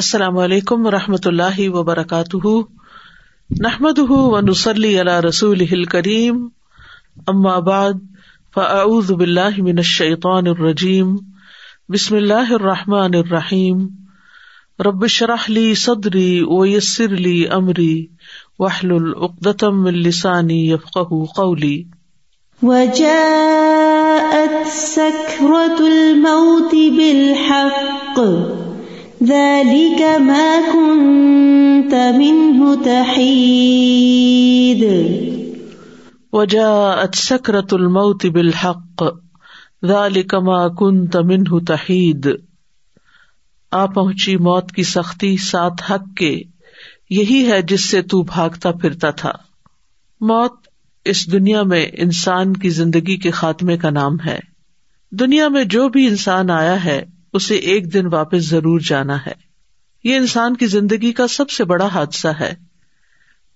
السلام علیکم ورحمۃ اللہ وبرکاتہ، نحمده ونصلی علی رسوله الکریم، اما بعد فاعوذ باللہ من الشیطان الرجیم، بسم اللہ الرحمن الرحیم، رب اشرح لی صدری ویسر لی امری واحلل عقدۃ من لسانی یفقهوا قولی۔ وجاءت سکرۃ الموت بالحق ذَلِكَ مَا كُنْتَ مِنْهُ تَحِيدُ۔ وَجَاءَتْ سَكْرَةُ الْمَوْتِ بِالْحَقِّ ذَلِكَ مَا كُنْتَ مِنْهُ تَحِيدُ۔ آ پہنچی موت کی سختی ساتھ حق کے، یہی ہے جس سے تو بھاگتا پھرتا تھا۔ موت اس دنیا میں انسان کی زندگی کے خاتمے کا نام ہے۔ دنیا میں جو بھی انسان آیا ہے اسے ایک دن واپس ضرور جانا ہے۔ یہ انسان کی زندگی کا سب سے بڑا حادثہ ہے،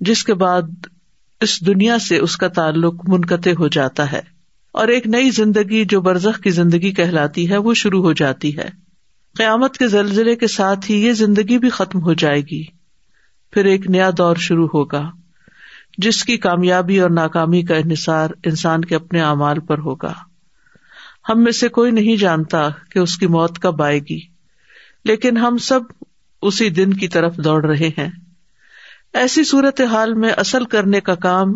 جس کے بعد اس دنیا سے اس کا تعلق منقطع ہو جاتا ہے اور ایک نئی زندگی جو برزخ کی زندگی کہلاتی ہے وہ شروع ہو جاتی ہے۔ قیامت کے زلزلے کے ساتھ ہی یہ زندگی بھی ختم ہو جائے گی، پھر ایک نیا دور شروع ہوگا جس کی کامیابی اور ناکامی کا انحصار انسان کے اپنے اعمال پر ہوگا۔ ہم میں سے کوئی نہیں جانتا کہ اس کی موت کب آئے گی، لیکن ہم سب اسی دن کی طرف دوڑ رہے ہیں۔ ایسی صورتحال میں اصل کرنے کا کام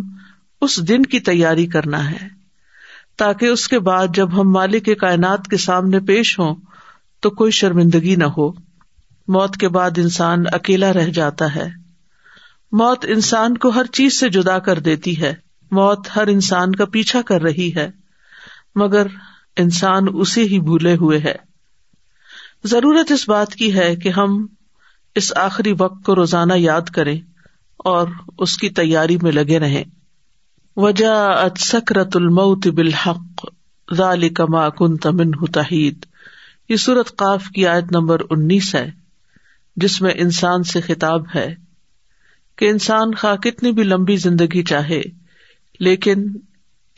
اس دن کی تیاری کرنا ہے، تاکہ اس کے بعد جب ہم مالک کائنات کے سامنے پیش ہوں تو کوئی شرمندگی نہ ہو۔ موت کے بعد انسان اکیلا رہ جاتا ہے۔ موت انسان کو ہر چیز سے جدا کر دیتی ہے۔ موت ہر انسان کا پیچھا کر رہی ہے، مگر انسان اسے ہی بھولے ہوئے ہے۔ ضرورت اس بات کی ہے کہ ہم اس آخری وقت کو روزانہ یاد کریں اور اس کی تیاری میں لگے رہیں۔ وجاءت سکرۃ الموت بالحق ذالک ما کنت منہ تحید، یہ سورۃ قاف کی آیت نمبر 19 ہے، جس میں انسان سے خطاب ہے کہ انسان خواہ کتنی بھی لمبی زندگی چاہے، لیکن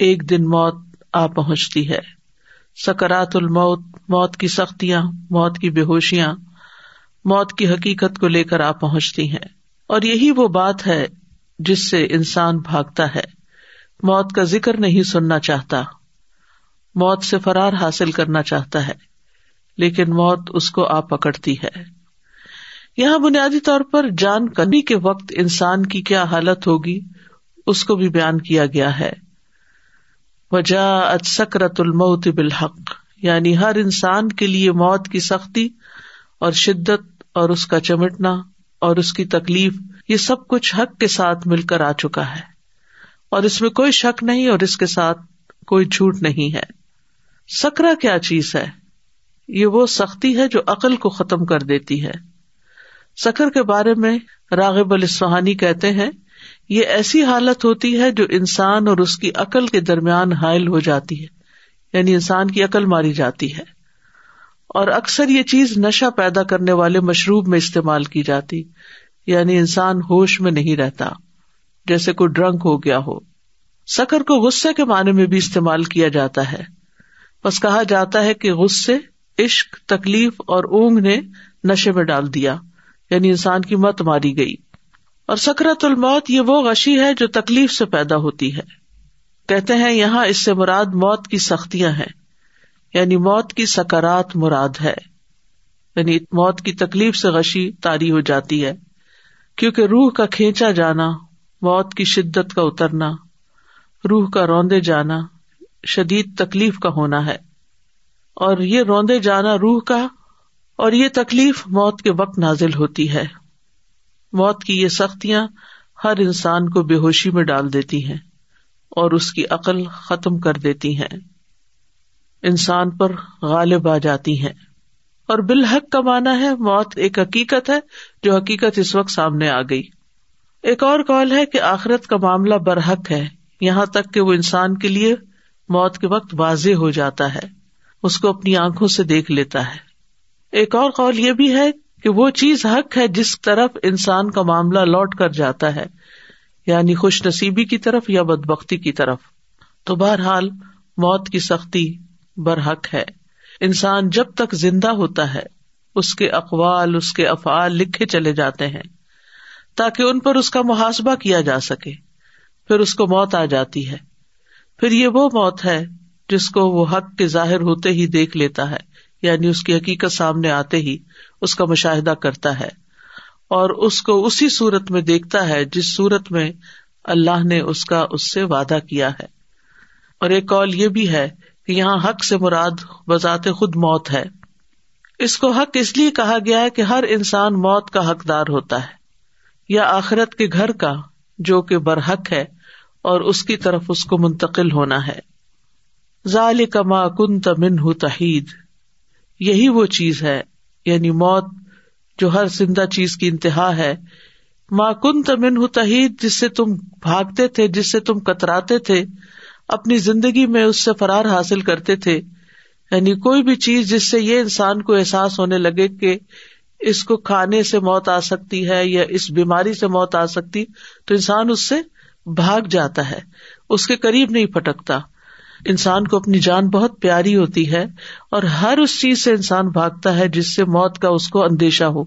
ایک دن موت آ پہنچتی ہے۔ سکرات الموت، موت کی سختیاں، موت کی بے ہوشیاں موت کی حقیقت کو لے کر آ پہنچتی ہیں، اور یہی وہ بات ہے جس سے انسان بھاگتا ہے۔ موت کا ذکر نہیں سننا چاہتا، موت سے فرار حاصل کرنا چاہتا ہے، لیکن موت اس کو آ پکڑتی ہے۔ یہاں بنیادی طور پر جان کنی کے وقت انسان کی کیا حالت ہوگی اس کو بھی بیان کیا گیا ہے۔ وجاءت سکرۃ الموت بالحق، یعنی ہر انسان کے لیے موت کی سختی اور شدت اور اس کا چمٹنا اور اس کی تکلیف، یہ سب کچھ حق کے ساتھ مل کر آ چکا ہے، اور اس میں کوئی شک نہیں اور اس کے ساتھ کوئی جھوٹ نہیں ہے۔ سکرہ کیا چیز ہے؟ یہ وہ سختی ہے جو عقل کو ختم کر دیتی ہے۔ سکر کے بارے میں راغب الاصفہانی کہتے ہیں، یہ ایسی حالت ہوتی ہے جو انسان اور اس کی عقل کے درمیان حائل ہو جاتی ہے، یعنی انسان کی عقل ماری جاتی ہے، اور اکثر یہ چیز نشہ پیدا کرنے والے مشروب میں استعمال کی جاتی، یعنی انسان ہوش میں نہیں رہتا، جیسے کوئی ڈرنک ہو گیا ہو۔ سکر کو غصے کے معنی میں بھی استعمال کیا جاتا ہے، بس کہا جاتا ہے کہ غصے، عشق، تکلیف اور اونگ نے نشے میں ڈال دیا، یعنی انسان کی مت ماری گئی۔ اور سکرۃ الموت یہ وہ غشی ہے جو تکلیف سے پیدا ہوتی ہے۔ کہتے ہیں یہاں اس سے مراد موت کی سختیاں ہیں، یعنی موت کی سکرات مراد ہے، یعنی موت کی تکلیف سے غشی طاری ہو جاتی ہے، کیونکہ روح کا کھینچا جانا، موت کی شدت کا اترنا، روح کا روندے جانا شدید تکلیف کا ہونا ہے، اور یہ روندے جانا روح کا اور یہ تکلیف موت کے وقت نازل ہوتی ہے۔ موت کی یہ سختیاں ہر انسان کو بے ہوشی میں ڈال دیتی ہیں اور اس کی عقل ختم کر دیتی ہیں، انسان پر غالب آ جاتی ہیں۔ اور بالحق کا معنی ہے موت ایک حقیقت ہے جو حقیقت اس وقت سامنے آ گئی۔ ایک اور قول ہے کہ آخرت کا معاملہ برحق ہے، یہاں تک کہ وہ انسان کے لیے موت کے وقت واضح ہو جاتا ہے، اس کو اپنی آنکھوں سے دیکھ لیتا ہے۔ ایک اور قول یہ بھی ہے کہ وہ چیز حق ہے جس طرف انسان کا معاملہ لوٹ کر جاتا ہے، یعنی خوش نصیبی کی طرف یا بدبختی کی طرف۔ تو بہرحال موت کی سختی برحق ہے۔ انسان جب تک زندہ ہوتا ہے اس کے اقوال، اس کے افعال لکھے چلے جاتے ہیں تاکہ ان پر اس کا محاسبہ کیا جا سکے، پھر اس کو موت آ جاتی ہے، پھر یہ وہ موت ہے جس کو وہ حق کے ظاہر ہوتے ہی دیکھ لیتا ہے، یعنی اس کی حقیقت سامنے آتے ہی اس کا مشاہدہ کرتا ہے اور اس کو اسی صورت میں دیکھتا ہے جس صورت میں اللہ نے اس کا اس سے وعدہ کیا ہے۔ اور ایک قول یہ بھی ہے کہ یہاں حق سے مراد بذات خود موت ہے۔ اس کو حق اس لیے کہا گیا ہے کہ ہر انسان موت کا حقدار ہوتا ہے، یا آخرت کے گھر کا جو کہ برحق ہے اور اس کی طرف اس کو منتقل ہونا ہے۔ ذالک ما کنت منہ تحید، یہی وہ چیز ہے یعنی موت جو ہر زندہ چیز کی انتہا ہے، ما کنت منہ تحید جس سے تم بھاگتے تھے، جس سے تم کتراتے تھے، اپنی زندگی میں اس سے فرار حاصل کرتے تھے، یعنی کوئی بھی چیز جس سے یہ انسان کو احساس ہونے لگے کہ اس کو کھانے سے موت آ سکتی ہے یا اس بیماری سے موت آ سکتی، تو انسان اس سے بھاگ جاتا ہے، اس کے قریب نہیں پھٹکتا۔ انسان کو اپنی جان بہت پیاری ہوتی ہے اور ہر اس چیز سے انسان بھاگتا ہے جس سے موت کا اس کو اندیشہ ہو۔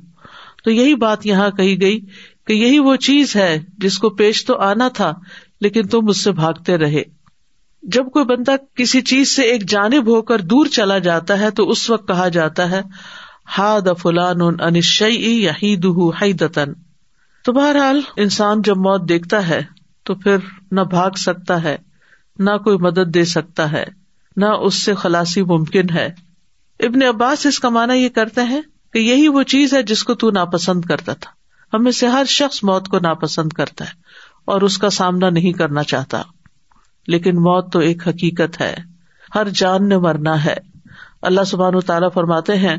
تو یہی بات یہاں کہی گئی کہ یہی وہ چیز ہے جس کو پیش تو آنا تھا لیکن تم اس سے بھاگتے رہے۔ جب کوئی بندہ کسی چیز سے ایک جانب ہو کر دور چلا جاتا ہے تو اس وقت کہا جاتا ہے حاد فلان عن الشیء یحیدہ حیدۃ۔ تو بہرحال انسان جب موت دیکھتا ہے تو پھر نہ بھاگ سکتا ہے، نہ کوئی مدد دے سکتا ہے، نہ اس سے خلاصی ممکن ہے۔ ابن عباس اس کا معنی یہ کرتے ہیں کہ یہی وہ چیز ہے جس کو تو ناپسند کرتا تھا۔ ہم میں سے ہر شخص موت کو ناپسند کرتا ہے اور اس کا سامنا نہیں کرنا چاہتا، لیکن موت تو ایک حقیقت ہے، ہر جان نے مرنا ہے۔ اللہ سبحانہ وتعالی فرماتے ہیں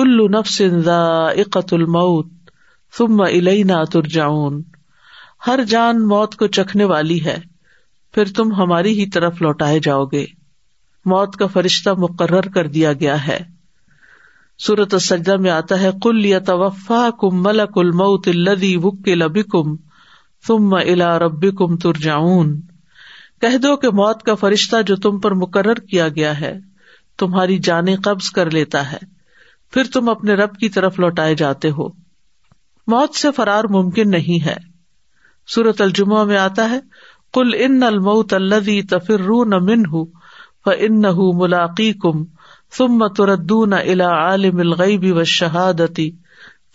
کل نفس ذائقۃ الموت ثم الینا ترجعون، ہر جان موت کو چکھنے والی ہے، پھر تم ہماری ہی طرف لوٹائے جاؤ گے۔ موت کا فرشتہ مقرر کر دیا گیا ہے۔ سورۃ السجدہ میں آتا ہے قل یتوفاکم ملک الموت الذی وکل بکم ثم الی ربکم ترجعون، کہہ دو کہ موت کا فرشتہ جو تم پر مقرر کیا گیا ہے تمہاری جانیں قبض کر لیتا ہے، پھر تم اپنے رب کی طرف لوٹائے جاتے ہو۔ موت سے فرار ممکن نہیں ہے۔ سورۃ الجمعہ میں آتا ہے قل ان الموت الذی تفرون منہ فانہ ملاقیکم ثم تردون الی عالم الغیب والشہادۃ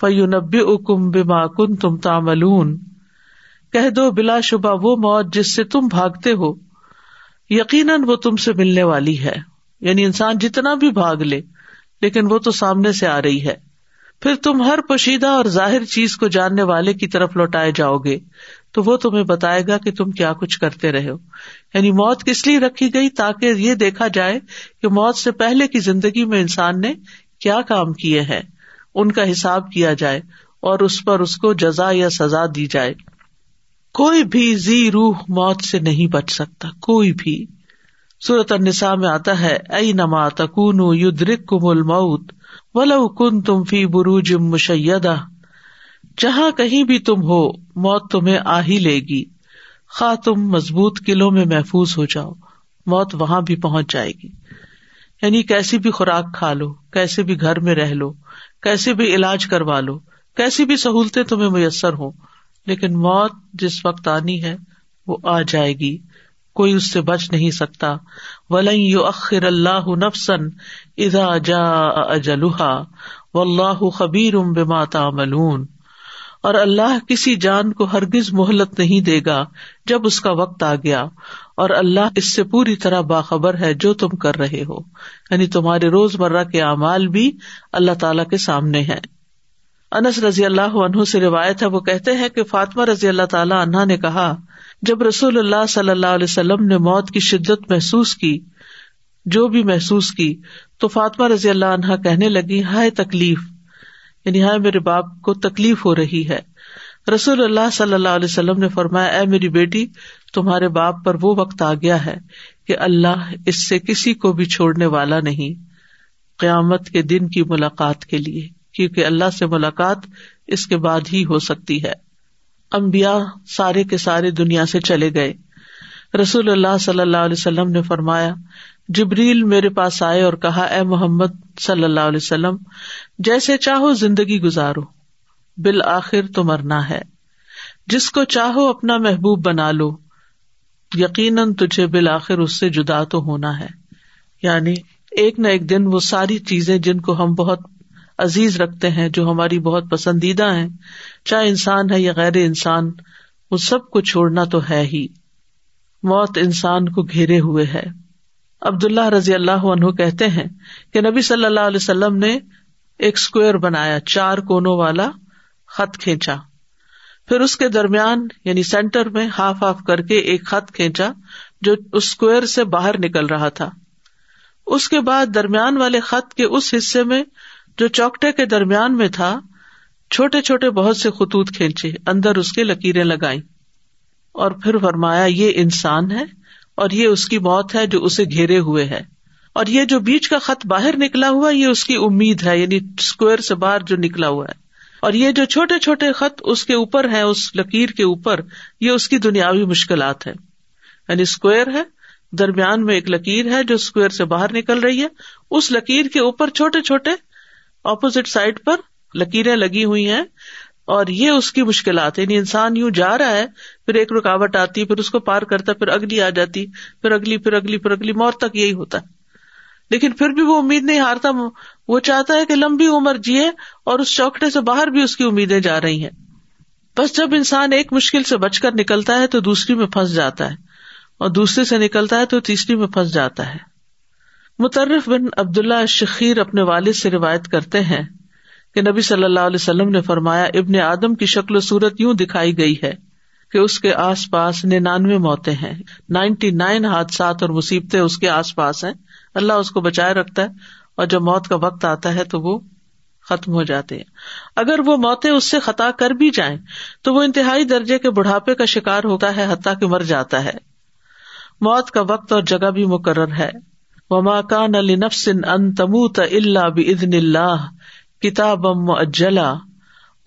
فینبئکم بما کنتم تعملون، کہہ دو بلا شبہ وہ موت جس سے تم بھاگتے ہو یقیناً وہ تم سے ملنے والی ہے، یعنی انسان جتنا بھی بھاگ لے لیکن وہ تو سامنے سے آ رہی ہے۔ پھر تم ہر پوشیدہ اور ظاہر چیز کو جاننے والے کی طرف لوٹائے جاؤ گے تو وہ تمہیں بتائے گا کہ تم کیا کچھ کرتے رہے ہو۔ یعنی موت کس لیے رکھی گئی؟ تاکہ یہ دیکھا جائے کہ موت سے پہلے کی زندگی میں انسان نے کیا کام کیے ہیں، ان کا حساب کیا جائے اور اس پر اس کو جزا یا سزا دی جائے۔ کوئی بھی ذی روح موت سے نہیں بچ سکتا، کوئی بھی۔ سورۃ النساء میں آتا ہے اینما تکونوا یدرککم الموت ولو کنتم فی بروج مشیدہ، جہاں کہیں بھی تم ہو موت تمہیں آ ہی لے گی، خواہ تم مضبوط قلعوں میں محفوظ ہو جاؤ موت وہاں بھی پہنچ جائے گی۔ یعنی کیسی بھی خوراک کھا لو، کیسے بھی گھر میں رہ لو، کیسے بھی علاج کروا لو، کیسی بھی سہولتیں تمہیں میسر ہوں، لیکن موت جس وقت آنی ہے وہ آ جائے گی، کوئی اس سے بچ نہیں سکتا۔ وَلَن يُؤَخِّرَ اللَّهُ نَفْسًا إِذَا جَاءَ أَجَلُهَا وَاللَّهُ خَبِيرٌ بِمَا تَعْمَلُونَ، اور اللہ کسی جان کو ہرگز مہلت نہیں دے گا جب اس کا وقت آ گیا، اور اللہ اس سے پوری طرح باخبر ہے جو تم کر رہے ہو، یعنی تمہارے روز مرہ کے اعمال بھی اللہ تعالیٰ کے سامنے ہیں۔ انس رضی اللہ عنہ سے روایت ہے، وہ کہتے ہیں کہ فاطمہ رضی اللہ تعالی عنہ نے کہا جب رسول اللہ صلی اللہ علیہ وسلم نے موت کی شدت محسوس کی، جو بھی محسوس کی، تو فاطمہ رضی اللہ عنہ کہنے لگی ہائے تکلیف، یعنی ہائے میرے باپ کو تکلیف ہو رہی ہے۔ رسول اللہ صلی اللہ علیہ وسلم نے فرمایا اے میری بیٹی، تمہارے باپ پر وہ وقت آ گیا ہے کہ اللہ اس سے کسی کو بھی چھوڑنے والا نہیں، قیامت کے دن کی ملاقات کے لیے، کیونکہ اللہ سے ملاقات اس کے بعد ہی ہو سکتی ہے۔ انبیاء سارے کے سارے دنیا سے چلے گئے، رسول اللہ صلی اللہ علیہ وسلم نے فرمایا، جبریل میرے پاس آئے اور کہا، اے محمد صلی اللہ علیہ وسلم، جیسے چاہو زندگی گزارو، بالآخر تو مرنا ہے، جس کو چاہو اپنا محبوب بنا لو، یقیناً تجھے بالآخر اس سے جدا تو ہونا ہے۔ یعنی ایک نہ ایک دن وہ ساری چیزیں جن کو ہم بہت عزیز رکھتے ہیں، جو ہماری بہت پسندیدہ ہیں، چاہے انسان ہے یا غیر انسان، وہ سب کو چھوڑنا تو ہے ہی۔ موت انسان کو گھیرے ہوئے ہے۔ عبداللہ رضی اللہ عنہ کہتے ہیں کہ نبی صلی اللہ علیہ وسلم نے ایک اسکوئر بنایا، 4 کونوں والا خط کھینچا، پھر اس کے درمیان یعنی سینٹر میں ہاف ہاف کر کے ایک خط کھینچا جو اس اسکوئر سے باہر نکل رہا تھا۔ اس کے بعد درمیان والے خط کے اس حصے میں جو چوکٹے کے درمیان میں تھا، چھوٹے چھوٹے بہت سے خطوط کھینچے، اندر اس کے لکیریں لگائیں، اور پھر فرمایا یہ انسان ہے اور یہ اس کی موت ہے جو اسے گھیرے ہوئے ہے، اور یہ جو بیچ کا خط باہر نکلا ہوا یہ اس کی امید ہے، یعنی اسکوئر سے باہر جو نکلا ہوا ہے، اور یہ جو چھوٹے چھوٹے خط اس کے اوپر ہیں، اس لکیر کے اوپر، یہ اس کی دنیاوی مشکلات ہے۔ یعنی اسکوئر ہے، درمیان میں ایک لکیر ہے جو اسکوئر سے باہر نکل رہی ہے، اس لکیر کے اوپر چھوٹے چھوٹے اپوزٹ سائڈ پر لکیریں لگی ہوئی ہیں، اور یہ اس کی مشکلات ہے۔ یعنی انسان یوں جا رہا ہے، پھر ایک رکاوٹ آتی، پھر اس کو پار کرتا، پھر اگلی آ جاتی، پھر اگلی، پھر اگلی، پھر اگلی، موت تک یہی ہوتا ہے۔ لیکن پھر بھی وہ امید نہیں ہارتا، وہ چاہتا ہے کہ لمبی عمر جیے، اور اس چوکٹے سے باہر بھی اس کی امیدیں جا رہی ہیں۔ بس جب انسان ایک مشکل سے بچ کر نکلتا ہے تو دوسری میں پھنس جاتا ہے، اور دوسرے سے نکلتا ہے تو تیسری میں پھنس جاتا ہے۔ مطرف بن عبداللہ شخیر اپنے والد سے روایت کرتے ہیں کہ نبی صلی اللہ علیہ وسلم نے فرمایا، ابن آدم کی شکل و صورت یوں دکھائی گئی ہے کہ اس کے آس پاس 99 موتیں ہیں، 99 حادثات اور مصیبتیں اس کے آس پاس ہیں، اللہ اس کو بچائے رکھتا ہے، اور جب موت کا وقت آتا ہے تو وہ ختم ہو جاتے ہیں۔ اگر وہ موتیں اس سے خطا کر بھی جائیں تو وہ انتہائی درجے کے بڑھاپے کا شکار ہوتا ہے، حتیٰ کہ مر جاتا ہے۔ موت کا وقت اور جگہ بھی مقرر ہے۔ وما كان لنفس ان تموت الا باذن اللہ کتابا مؤجلا،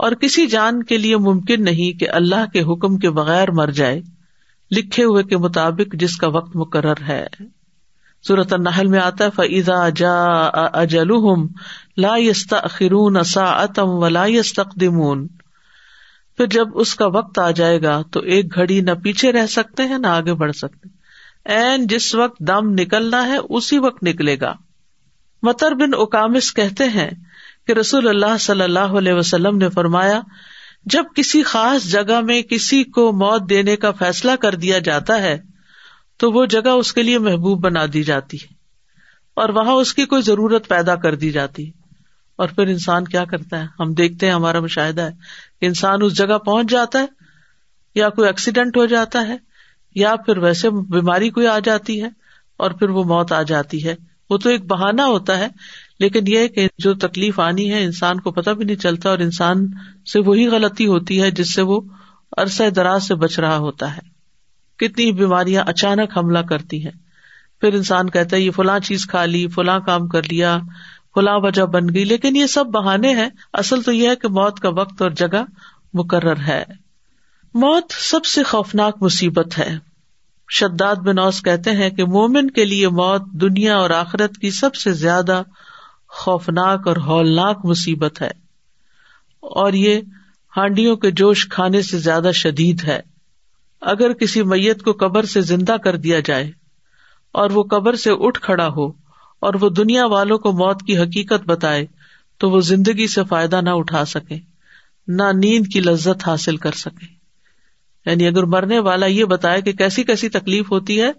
اور کسی جان کے لیے ممکن نہیں کہ اللہ کے حکم کے بغیر مر جائے، لکھے ہوئے کے مطابق جس کا وقت مقرر ہے۔ سورۃ النحل میں آتا ہے، فاذا جاء اجلهم لا يستأخرون ساعة ولا يستقدمون، پھر جب اس کا وقت آ جائے گا تو ایک گھڑی نہ پیچھے رہ سکتے ہیں نہ آگے بڑھ سکتے ہیں، این جس وقت دم نکلنا ہے اسی وقت نکلے گا۔ مطر بن اقامس کہتے ہیں کہ رسول اللہ صلی اللہ علیہ وسلم نے فرمایا، جب کسی خاص جگہ میں کسی کو موت دینے کا فیصلہ کر دیا جاتا ہے تو وہ جگہ اس کے لیے محبوب بنا دی جاتی ہے، اور وہاں اس کی کوئی ضرورت پیدا کر دی جاتی ہے، اور پھر انسان کیا کرتا ہے، ہم دیکھتے ہیں، ہمارا مشاہدہ ہے کہ انسان اس جگہ پہنچ جاتا ہے، یا کوئی ایکسیڈنٹ ہو جاتا ہے، یا پھر ویسے بیماری کوئی آ جاتی ہے، اور پھر وہ موت آ جاتی ہے۔ وہ تو ایک بہانہ ہوتا ہے، لیکن یہ کہ جو تکلیف آنی ہے انسان کو پتہ بھی نہیں چلتا، اور انسان سے وہی غلطی ہوتی ہے جس سے وہ عرصہ دراز سے بچ رہا ہوتا ہے۔ کتنی بیماریاں اچانک حملہ کرتی ہیں، پھر انسان کہتا ہے یہ فلاں چیز کھا لی، فلاں کام کر لیا، فلاں وجہ بن گئی، لیکن یہ سب بہانے ہیں، اصل تو یہ ہے کہ موت کا وقت اور جگہ مقرر ہے۔ موت سب سے خوفناک مصیبت ہے۔ شداد بن اوس کہتے ہیں کہ مومن کے لیے موت دنیا اور آخرت کی سب سے زیادہ خوفناک اور ہولناک مصیبت ہے، اور یہ ہانڈیوں کے جوش کھانے سے زیادہ شدید ہے۔ اگر کسی میت کو قبر سے زندہ کر دیا جائے اور وہ قبر سے اٹھ کھڑا ہو اور وہ دنیا والوں کو موت کی حقیقت بتائے تو وہ زندگی سے فائدہ نہ اٹھا سکے، نہ نیند کی لذت حاصل کر سکے۔ یعنی اگر مرنے والا یہ بتائے کہ کیسی کیسی تکلیف ہوتی ہے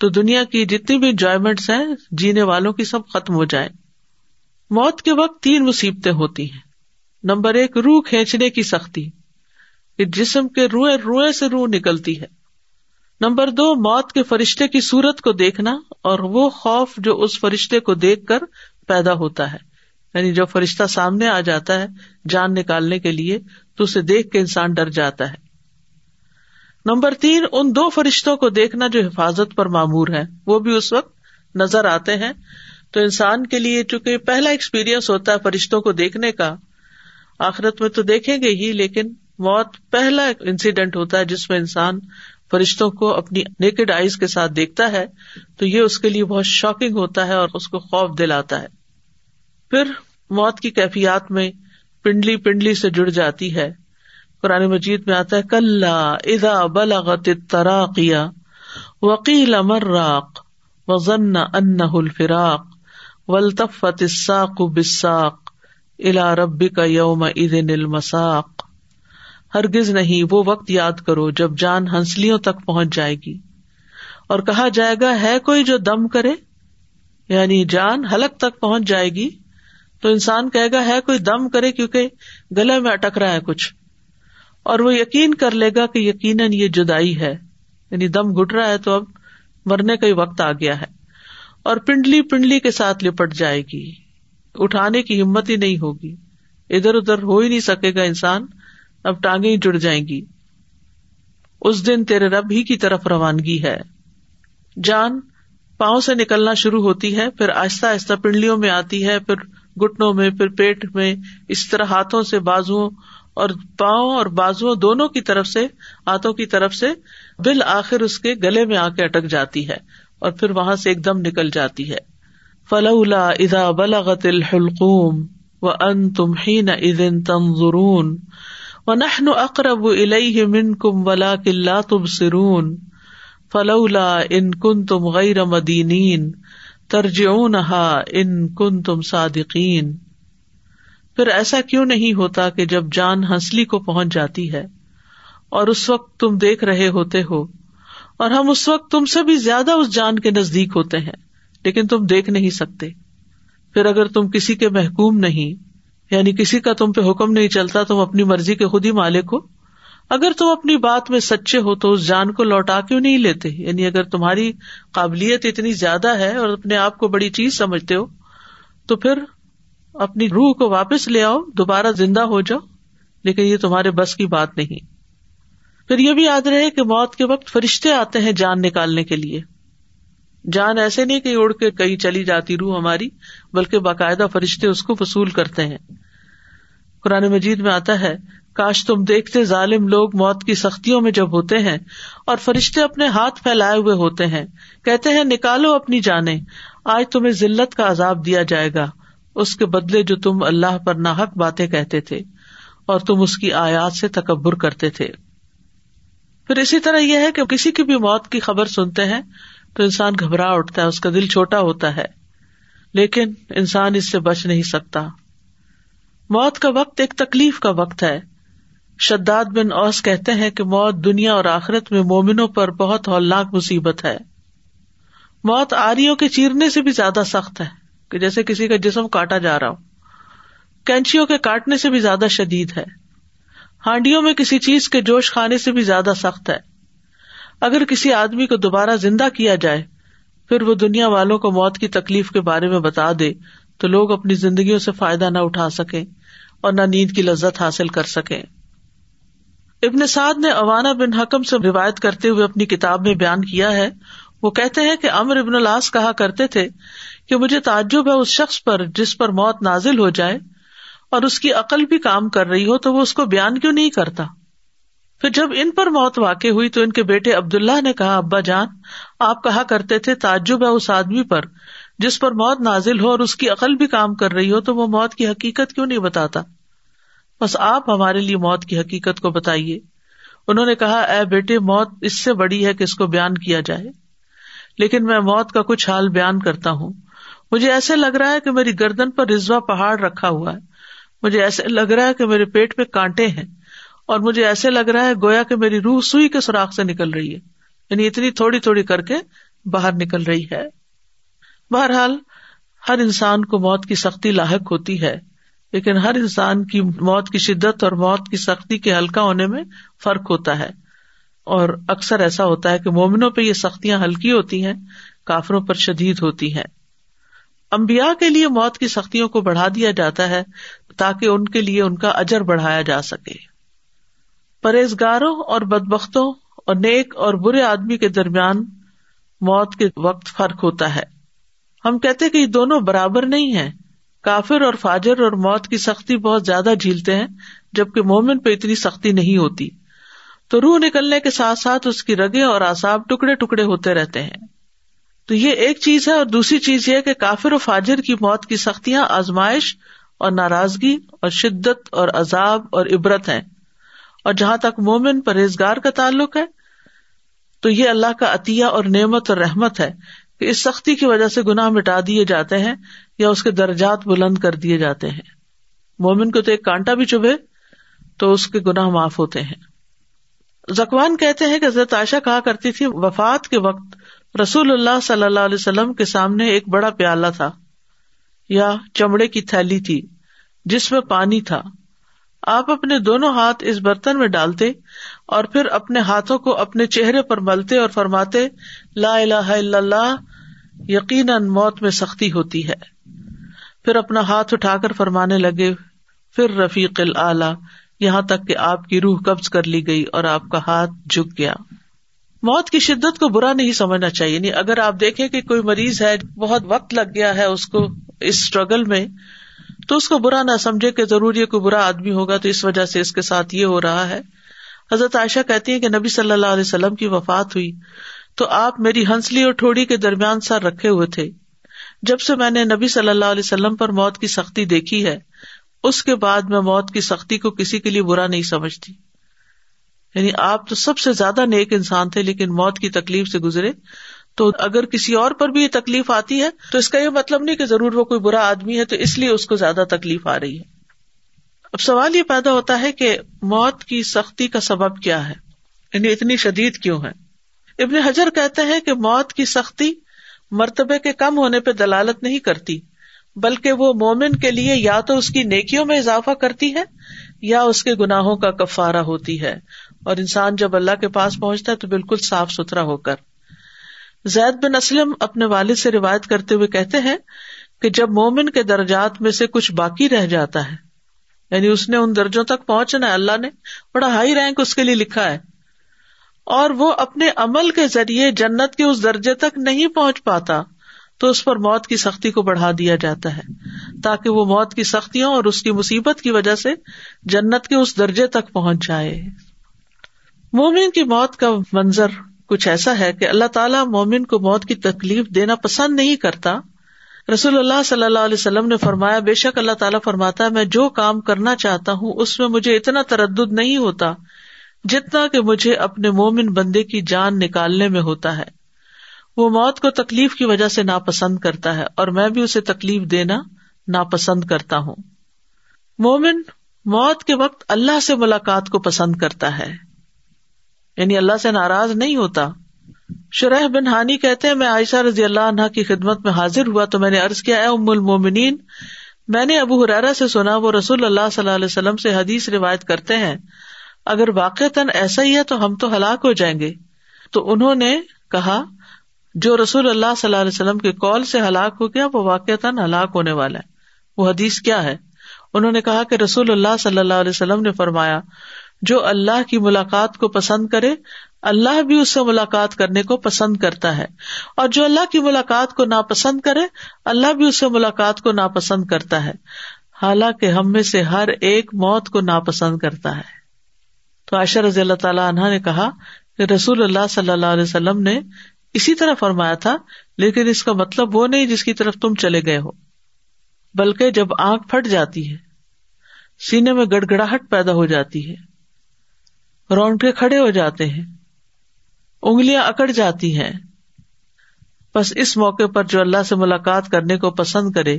تو دنیا کی جتنی بھی انجوائمنٹس ہیں جینے والوں کی سب ختم ہو جائیں۔ موت کے وقت 3 مصیبتیں ہوتی ہیں۔ نمبر 1، روح کھینچنے کی سختی، کہ جسم کے روئے سے روح نکلتی ہے۔ نمبر 2، موت کے فرشتے کی صورت کو دیکھنا اور وہ خوف جو اس فرشتے کو دیکھ کر پیدا ہوتا ہے، یعنی جب فرشتہ سامنے آ جاتا ہے جان نکالنے کے لیے تو اسے دیکھ کے انسان ڈر جاتا ہے۔ نمبر 3، ان 2 فرشتوں کو دیکھنا جو حفاظت پر مامور ہیں، وہ بھی اس وقت نظر آتے ہیں، تو انسان کے لیے چونکہ پہلا ایکسپیرئنس ہوتا ہے فرشتوں کو دیکھنے کا، آخرت میں تو دیکھیں گے ہی، لیکن موت پہلا انسیڈنٹ ہوتا ہے جس میں انسان فرشتوں کو اپنی نیکڈ آئیز کے ساتھ دیکھتا ہے تو یہ اس کے لیے بہت شاکنگ ہوتا ہے اور اس کو خوف دلاتا ہے. پھر موت کی کیفیات میں پنڈلی پنڈلی سے جڑ جاتی ہے. قرآن مجید میں آتا ہے کلا اذا بلغت التراقی وقیل مراق وظن انہ الفراق والتفت الساق بالساق الی ربک یومئذ المساق. ہرگز نہیں وہ وقت یاد کرو جب جان ہنسلیوں تک پہنچ جائے گی اور کہا جائے گا ہے کوئی جو دم کرے, یعنی جان حلق تک پہنچ جائے گی تو انسان کہے گا ہے کوئی دم کرے کیونکہ گلے میں اٹک رہا ہے کچھ, اور وہ یقین کر لے گا کہ یقیناً یہ جدائی ہے, یعنی دم گھٹ رہا ہے تو اب مرنے کا ہی وقت آ گیا ہے, اور پنڈلی پنڈلی کے ساتھ لپٹ جائے گی, اٹھانے کی ہمت ہی نہیں ہوگی, ادھر ادھر ہو ہی نہیں سکے گا انسان, اب ٹانگیں ہی جڑ جائیں گی. اس دن تیرے رب ہی کی طرف روانگی ہے. جان پاؤں سے نکلنا شروع ہوتی ہے, پھر آہستہ آہستہ پنڈلیوں میں آتی ہے, پھر گھٹنوں میں, پھر پیٹ میں, اس طرح ہاتھوں سے بازوؤں اور پاؤں اور بازوؤں دونوں کی طرف سے, ہاتھوں کی طرف سے, بالآخر اس کے گلے میں آ کے اٹک جاتی ہے اور پھر وہاں سے ایک دم نکل جاتی ہے. فلولا اذا بلغت الحلقوم وانتم حينئذ تنظرون ونحن اقرب الیہ منکم ولکن لا تبصرون فلولا ان کنتم غیر مدینین ترجعونها ان کنتم صادقین. پھر ایسا کیوں نہیں ہوتا کہ جب جان ہنسلی کو پہنچ جاتی ہے اور اس وقت تم دیکھ رہے ہوتے ہو, اور ہم اس وقت تم سے بھی زیادہ اس جان کے نزدیک ہوتے ہیں لیکن تم دیکھ نہیں سکتے. پھر اگر تم کسی کے محکوم نہیں, یعنی کسی کا تم پہ حکم نہیں چلتا, تم اپنی مرضی کے خود ہی مالک ہو, اگر تم اپنی بات میں سچے ہو تو اس جان کو لوٹا کیوں نہیں لیتے؟ یعنی اگر تمہاری قابلیت اتنی زیادہ ہے اور اپنے آپ کو بڑی چیز سمجھتے ہو تو پھر اپنی روح کو واپس لے آؤ, دوبارہ زندہ ہو جاؤ, لیکن یہ تمہارے بس کی بات نہیں. پھر یہ بھی یاد رہے کہ موت کے وقت فرشتے آتے ہیں جان نکالنے کے لیے. جان ایسے نہیں کہ اڑ کے کہیں چلی جاتی روح ہماری, بلکہ باقاعدہ فرشتے اس کو وصول کرتے ہیں. قرآن مجید میں آتا ہے کاش تم دیکھتے ظالم لوگ موت کی سختیوں میں جب ہوتے ہیں اور فرشتے اپنے ہاتھ پھیلائے ہوئے ہوتے ہیں, کہتے ہیں نکالو اپنی جانیں, آج تمہیں ذلت کا عذاب دیا جائے گا اس کے بدلے جو تم اللہ پر ناحق باتیں کہتے تھے اور تم اس کی آیات سے تکبر کرتے تھے. پھر اسی طرح یہ ہے کہ کسی کی بھی موت کی خبر سنتے ہیں تو انسان گھبرا اٹھتا ہے, اس کا دل چھوٹا ہوتا ہے, لیکن انسان اس سے بچ نہیں سکتا. موت کا وقت ایک تکلیف کا وقت ہے. شداد بن اوس کہتے ہیں کہ موت دنیا اور آخرت میں مومنوں پر بہت ہولناک مصیبت ہے. موت آریوں کے چیرنے سے بھی زیادہ سخت ہے, کہ جیسے کسی کا جسم کاٹا جا رہا ہو, کینچیوں کے کاٹنے سے بھی زیادہ شدید ہے. ہانڈیوں میں کسی چیز کے جوش کھانے سے بھی زیادہ سخت ہے. اگر کسی آدمی کو دوبارہ زندہ کیا جائے پھر وہ دنیا والوں کو موت کی تکلیف کے بارے میں بتا دے تو لوگ اپنی زندگیوں سے فائدہ نہ اٹھا سکیں اور نہ نیند کی لذت حاصل کر سکیں. ابن سعد نے عوانہ بن حکم سے روایت کرتے ہوئے اپنی کتاب میں بیان کیا ہے, وہ کہتے ہیں کہ عمرو بن العاص کہا کرتے تھے کہ مجھے تعجب ہے اس شخص پر جس پر موت نازل ہو جائے اور اس کی عقل بھی کام کر رہی ہو تو وہ اس کو بیان کیوں نہیں کرتا. پھر جب ان پر موت واقع ہوئی تو ان کے بیٹے عبداللہ نے کہا ابا جان آپ کہا کرتے تھے تعجب ہے اس آدمی پر جس پر موت نازل ہو اور اس کی عقل بھی کام کر رہی ہو تو وہ موت کی حقیقت کیوں نہیں بتاتا, بس آپ ہمارے لیے موت کی حقیقت کو بتائیے. انہوں نے کہا اے بیٹے موت اس سے بڑی ہے کہ اس کو بیان کیا جائے, لیکن میں موت کا کچھ حال بیان کرتا ہوں. مجھے ایسے لگ رہا ہے کہ میری گردن پر رضوا پہاڑ رکھا ہوا ہے, مجھے ایسے لگ رہا ہے کہ میرے پیٹ میں کانٹے ہیں, اور مجھے ایسے لگ رہا ہے گویا کہ میری روح سوئی کے سوراخ سے نکل رہی ہے, یعنی اتنی تھوڑی تھوڑی کر کے باہر نکل رہی ہے. بہرحال ہر انسان کو موت کی سختی لاحق ہوتی ہے, لیکن ہر انسان کی موت کی شدت اور موت کی سختی کے ہلکا ہونے میں فرق ہوتا ہے, اور اکثر ایسا ہوتا ہے کہ مومنوں پہ یہ سختیاں ہلکی ہوتی ہیں, کافروں پر شدید ہوتی ہیں. انبیاء کے لیے موت کی سختیوں کو بڑھا دیا جاتا ہے تاکہ ان کے لیے ان کا اجر بڑھایا جا سکے. پرہیزگاروں اور بدبختوں اور نیک اور برے آدمی کے درمیان موت کے وقت فرق ہوتا ہے. ہم کہتے کہ یہ دونوں برابر نہیں ہیں, کافر اور فاجر اور موت کی سختی بہت زیادہ جھیلتے ہیں جبکہ مومن پہ اتنی سختی نہیں ہوتی. تو روح نکلنے کے ساتھ ساتھ اس کی رگیں اور اعصاب ٹکڑے ٹکڑے ہوتے رہتے ہیں. تو یہ ایک چیز ہے. اور دوسری چیز یہ کہ کافر و فاجر کی موت کی سختیاں آزمائش اور ناراضگی اور شدت اور عذاب اور عبرت ہیں. اور جہاں تک مومن پرہیزگار کا تعلق ہے تو یہ اللہ کا عطیہ اور نعمت اور رحمت ہے کہ اس سختی کی وجہ سے گناہ مٹا دیے جاتے ہیں یا اس کے درجات بلند کر دیے جاتے ہیں. مومن کو تو ایک کانٹا بھی چبھے تو اس کے گناہ معاف ہوتے ہیں. زکوان کہتے ہیں کہ حضرت عائشہ کہا کرتی تھی وفات کے وقت رسول اللہ صلی اللہ علیہ وسلم کے سامنے ایک بڑا پیالہ تھا یا چمڑے کی تھیلی تھی جس میں پانی تھا. آپ اپنے دونوں ہاتھ اس برتن میں ڈالتے اور پھر اپنے ہاتھوں کو اپنے چہرے پر ملتے اور فرماتے لا الہ الا اللہ، یقیناً موت میں سختی ہوتی ہے. پھر اپنا ہاتھ اٹھا کر فرمانے لگے پھر رفیق الاعلیٰ، یہاں تک کہ آپ کی روح قبض کر لی گئی اور آپ کا ہاتھ جھک گیا. موت کی شدت کو برا نہیں سمجھنا چاہیے. نہیں اگر آپ دیکھیں کہ کوئی مریض ہے، بہت وقت لگ گیا ہے اس کو اس سٹرگل میں، تو اس کو برا نہ سمجھے کہ ضرور یہ کوئی برا آدمی ہوگا تو اس وجہ سے اس کے ساتھ یہ ہو رہا ہے. حضرت عائشہ کہتی ہیں کہ نبی صلی اللہ علیہ وسلم کی وفات ہوئی تو آپ میری ہنسلی اور ٹھوڑی کے درمیان سر رکھے ہوئے تھے. جب سے میں نے نبی صلی اللہ علیہ وسلم پر موت کی سختی دیکھی ہے، اس کے بعد میں موت کی سختی کو کسی کے لیے برا نہیں سمجھتی. یعنی آپ تو سب سے زیادہ نیک انسان تھے، لیکن موت کی تکلیف سے گزرے. تو اگر کسی اور پر بھی یہ تکلیف آتی ہے تو اس کا یہ مطلب نہیں کہ ضرور وہ کوئی برا آدمی ہے تو اس لیے اس کو زیادہ تکلیف آ رہی ہے. اب سوال یہ پیدا ہوتا ہے کہ موت کی سختی کا سبب کیا ہے، یعنی اتنی شدید کیوں ہے؟ ابن حجر کہتے ہیں کہ موت کی سختی مرتبے کے کم ہونے پہ دلالت نہیں کرتی، بلکہ وہ مومن کے لیے یا تو اس کی نیکیوں میں اضافہ کرتی ہے یا اس کے گناہوں کا کفارہ ہوتی ہے. اور انسان جب اللہ کے پاس پہنچتا ہے تو بالکل صاف ستھرا ہو کر. زید بن اسلم اپنے والد سے روایت کرتے ہوئے کہتے ہیں کہ جب مومن کے درجات میں سے کچھ باقی رہ جاتا ہے، یعنی اس نے ان درجوں تک پہنچنا ہے، اللہ نے بڑا ہائی رینک اس کے لیے لکھا ہے، اور وہ اپنے عمل کے ذریعے جنت کے اس درجے تک نہیں پہنچ پاتا تو اس پر موت کی سختی کو بڑھا دیا جاتا ہے تاکہ وہ موت کی سختیوں اور اس کی مصیبت کی وجہ سے جنت کے اس درجے تک پہنچ جائے. مومن کی موت کا منظر کچھ ایسا ہے کہ اللہ تعالیٰ مومن کو موت کی تکلیف دینا پسند نہیں کرتا. رسول اللہ صلی اللہ علیہ وسلم نے فرمایا بے شک اللہ تعالیٰ فرماتا ہے میں جو کام کرنا چاہتا ہوں اس میں مجھے اتنا تردد نہیں ہوتا جتنا کہ مجھے اپنے مومن بندے کی جان نکالنے میں ہوتا ہے. وہ موت کو تکلیف کی وجہ سے ناپسند کرتا ہے اور میں بھی اسے تکلیف دینا ناپسند کرتا ہوں. مومن موت کے وقت اللہ سے ملاقات کو پسند کرتا ہے، یعنی اللہ سے ناراض نہیں ہوتا. شریح بن ہانی کہتے ہیں میں عائشہ رضی اللہ عنہ کی خدمت میں حاضر ہوا تو میں نے عرض کیا اے ام المومنین، میں نے ابو ہریرہ سے سنا وہ رسول اللہ صلی اللہ علیہ وسلم سے حدیث روایت کرتے ہیں اگر واقعتاً ایسا ہی ہے تو ہم تو ہلاک ہو جائیں گے. تو انہوں نے کہا جو رسول اللہ صلی اللہ علیہ وسلم کے قول سے ہلاک ہو گیا وہ واقعتاً ہلاک ہونے والا ہے. وہ حدیث کیا ہے؟ انہوں نے کہا کہ رسول اللہ صلی اللہ علیہ وسلم نے فرمایا جو اللہ کی ملاقات کو پسند کرے اللہ بھی اس سے ملاقات کرنے کو پسند کرتا ہے، اور جو اللہ کی ملاقات کو ناپسند کرے اللہ بھی اس سے ملاقات کو ناپسند کرتا ہے، حالانکہ ہم میں سے ہر ایک موت کو ناپسند کرتا ہے. تو عائشہ رضی اللہ تعالی عنہ نے کہا کہ رسول اللہ صلی اللہ علیہ وسلم نے اسی طرح فرمایا تھا، لیکن اس کا مطلب وہ نہیں جس کی طرف تم چلے گئے ہو، بلکہ جب آنکھ پھٹ جاتی ہے، سینے میں گڑ گڑاہٹ پیدا ہو جاتی ہے، رونگٹے کھڑے ہو جاتے ہیں، انگلیاں اکڑ جاتی ہیں، بس اس موقع پر جو اللہ سے ملاقات کرنے کو پسند کرے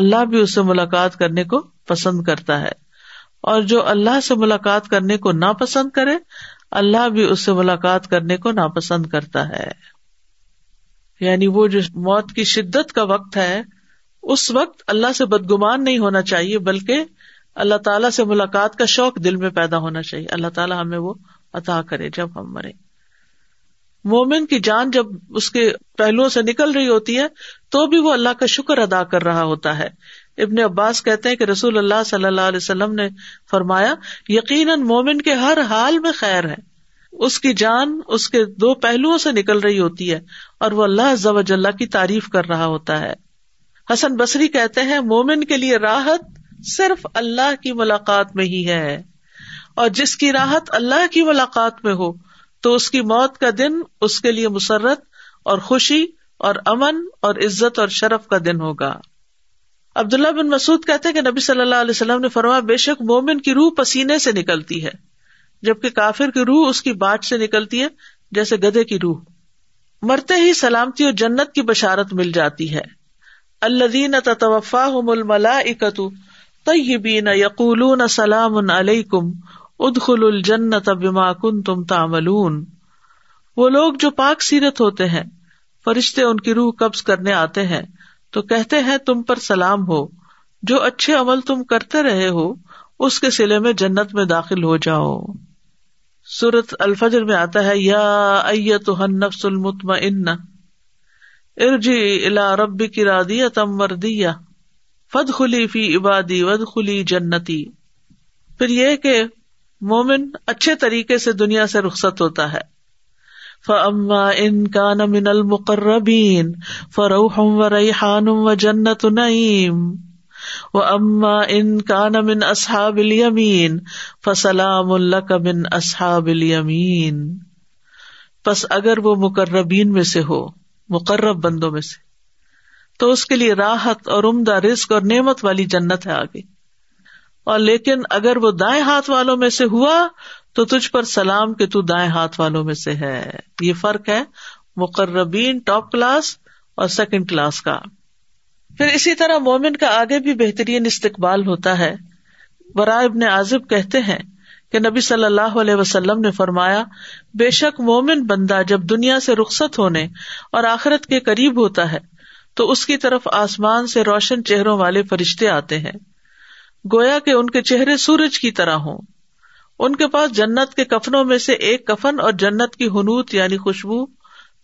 اللہ بھی اس سے ملاقات کرنے کو پسند کرتا ہے، اور جو اللہ سے ملاقات کرنے کو ناپسند کرے اللہ بھی اس سے ملاقات کرنے کو ناپسند کرتا ہے. یعنی وہ جو موت کی شدت کا وقت ہے اس وقت اللہ سے بدگمان نہیں ہونا چاہیے، بلکہ اللہ تعالیٰ سے ملاقات کا شوق دل میں پیدا ہونا چاہیے. اللہ تعالیٰ ہمیں وہ عطا کرے جب ہم مریں. مومن کی جان جب اس کے پہلوؤں سے نکل رہی ہوتی ہے تو بھی وہ اللہ کا شکر ادا کر رہا ہوتا ہے. ابن عباس کہتے ہیں کہ رسول اللہ صلی اللہ علیہ وسلم نے فرمایا یقیناً مومن کے ہر حال میں خیر ہے، اس کی جان اس کے دو پہلوؤں سے نکل رہی ہوتی ہے اور وہ اللہ عز و جل کی تعریف کر رہا ہوتا ہے. حسن بصری کہتے ہیں مومن کے لیے راحت صرف اللہ کی ملاقات میں ہی ہے، اور جس کی راحت اللہ کی ملاقات میں ہو تو اس کی موت کا دن اس کے لیے مسرت اور خوشی اور امن اور عزت اور شرف کا دن ہوگا۔ عبداللہ بن مسعود کہتے ہیں کہ نبی صلی اللہ علیہ وسلم نے فرمایا، بے شک مومن کی روح پسینے سے نکلتی ہے، جبکہ کافر کی روح اس کی باٹ سے نکلتی ہے جیسے گدھے کی روح۔ مرتے ہی سلامتی اور جنت کی بشارت مل جاتی ہے۔ الذین تتوفاہم الملائکۃ طیبین یقولون سلام علیکم ادخلوا الجنۃ بما کنتم تعملون۔ وہ لوگ جو پاک سیرت ہوتے ہیں، فرشتے ان کی روح قبض کرنے آتے ہیں تو کہتے ہیں تم پر سلام ہو، جو اچھے عمل تم کرتے رہے ہو اس کے صلے میں جنت میں داخل ہو جاؤ۔ سورۃ الفجر میں آتا ہے، یا ایتھا النفس المطمئنہ ارجعی الی ربک راضیۃ مرضیہ فادخلی فی عبادی وادخلی جنتی۔ پھر یہ کہ مومن اچھے طریقے سے دنیا سے رخصت ہوتا ہے۔ فَأَمَّا إِن كَانَ مِنَ الْمُقَرَّبِينَ فَرَوْحٌ وَرَيْحَانٌ وَجَنَّةُ نَعِيمٍ وَأَمَّا إِن كَانَ مِنْ أَصْحَابِ الْيَمِينَ فَسَلَامٌ لَكَ مِنْ أَصْحَابِ الْيَمِينَ۔ پس اگر وہ مقربین میں سے ہو، مقرب بندوں میں سے، تو اس کے لیے راحت اور عمدہ رزق اور نعمت والی جنت ہے آگے۔ اور لیکن اگر وہ دائیں ہاتھ والوں میں سے ہوا تو تجھ پر سلام کہ تو دائیں ہاتھ والوں میں سے ہے۔ یہ فرق ہے مقربین ٹاپ کلاس اور سیکنڈ کلاس کا۔ پھر اسی طرح مومن کا آگے بھی بہترین استقبال ہوتا ہے۔ براء بن عازب کہتے ہیں کہ نبی صلی اللہ علیہ وسلم نے فرمایا، بے شک مومن بندہ جب دنیا سے رخصت ہونے اور آخرت کے قریب ہوتا ہے تو اس کی طرف آسمان سے روشن چہروں والے فرشتے آتے ہیں، گویا کہ ان کے چہرے سورج کی طرح ہوں۔ ان کے پاس جنت کے کفنوں میں سے ایک کفن اور جنت کی حنوت یعنی خوشبو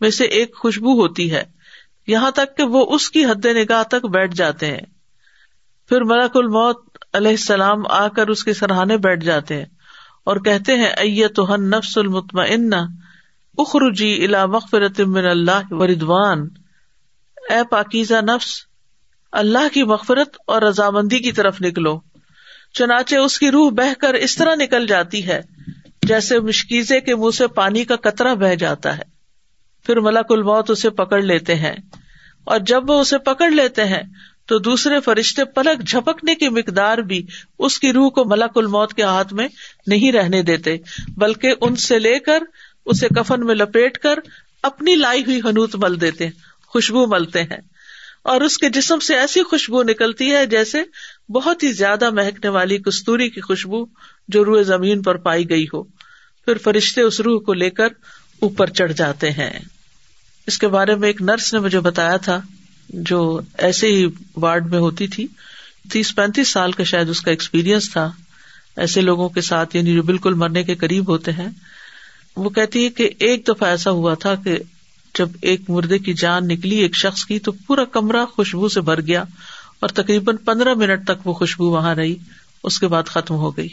میں سے ایک خوشبو ہوتی ہے، یہاں تک کہ وہ اس کی حد نگاہ تک بیٹھ جاتے ہیں۔ پھر ملک الموت علیہ السلام آ کر اس کے سرہانے بیٹھ جاتے ہیں اور کہتے ہیں، ایتھا النفس المطمئنہ اخرجی الی مغفرۃ من اللہ ورضوان۔ اے پاکیزہ نفس، اللہ کی مغفرت اور رضامندی کی طرف نکلو۔ چنانچہ اس کی روح بہہ کر اس طرح نکل جاتی ہے جیسے مشکیزے کے منہ سے پانی کا قطرہ بہہ جاتا ہے۔ پھر ملک الموت اسے پکڑ لیتے ہیں، اور جب وہ اسے پکڑ لیتے ہیں تو دوسرے فرشتے پلک جھپکنے کی مقدار بھی اس کی روح کو ملک الموت کے ہاتھ میں نہیں رہنے دیتے، بلکہ ان سے لے کر اسے کفن میں لپیٹ کر اپنی لائی ہوئی حنوت مل دیتے ہیں، خوشبو ملتے ہیں، اور اس کے جسم سے ایسی خوشبو نکلتی ہے جیسے بہت ہی زیادہ مہکنے والی کستوری کی خوشبو جو روئے زمین پر پائی گئی ہو۔ پھر فرشتے اس روح کو لے کر اوپر چڑھ جاتے ہیں۔ اس کے بارے میں ایک نرس نے مجھے بتایا تھا جو ایسے ہی وارڈ میں ہوتی تھی، 30-35 سال کا شاید اس کا ایکسپیرئنس تھا ایسے لوگوں کے ساتھ، یعنی جو بالکل مرنے کے قریب ہوتے ہیں۔ وہ کہتی ہے کہ ایک دفعہ ایسا ہوا تھا کہ جب ایک مردے کی جان نکلی ایک شخص کی تو پورا کمرہ خوشبو سے بھر گیا، اور تقریباً 15 منٹ تک وہ خوشبو وہاں رہی، اس کے بعد ختم ہو گئی۔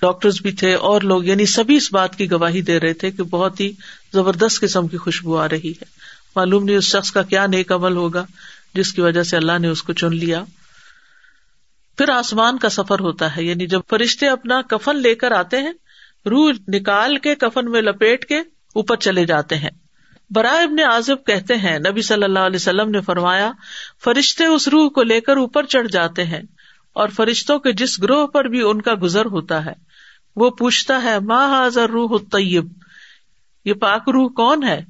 ڈاکٹرز بھی تھے اور لوگ، یعنی سبھی اس بات کی گواہی دے رہے تھے کہ بہت ہی زبردست قسم کی خوشبو آ رہی ہے۔ معلوم نہیں اس شخص کا کیا نیک عمل ہوگا جس کی وجہ سے اللہ نے اس کو چن لیا۔ پھر آسمان کا سفر ہوتا ہے، یعنی جب فرشتے اپنا کفن لے کر آتے ہیں، روح نکال کے کفن میں لپیٹ کے اوپر چلے جاتے ہیں۔ براء ابن عازب کہتے ہیں نبی صلی اللہ علیہ وسلم نے فرمایا، فرشتے اس روح کو لے کر اوپر چڑھ جاتے ہیں، اور فرشتوں کے جس گروہ پر بھی ان کا گزر ہوتا ہے وہ پوچھتا ہے، ما ھذا الروح الطیب، یہ پاک روح کون ہے؟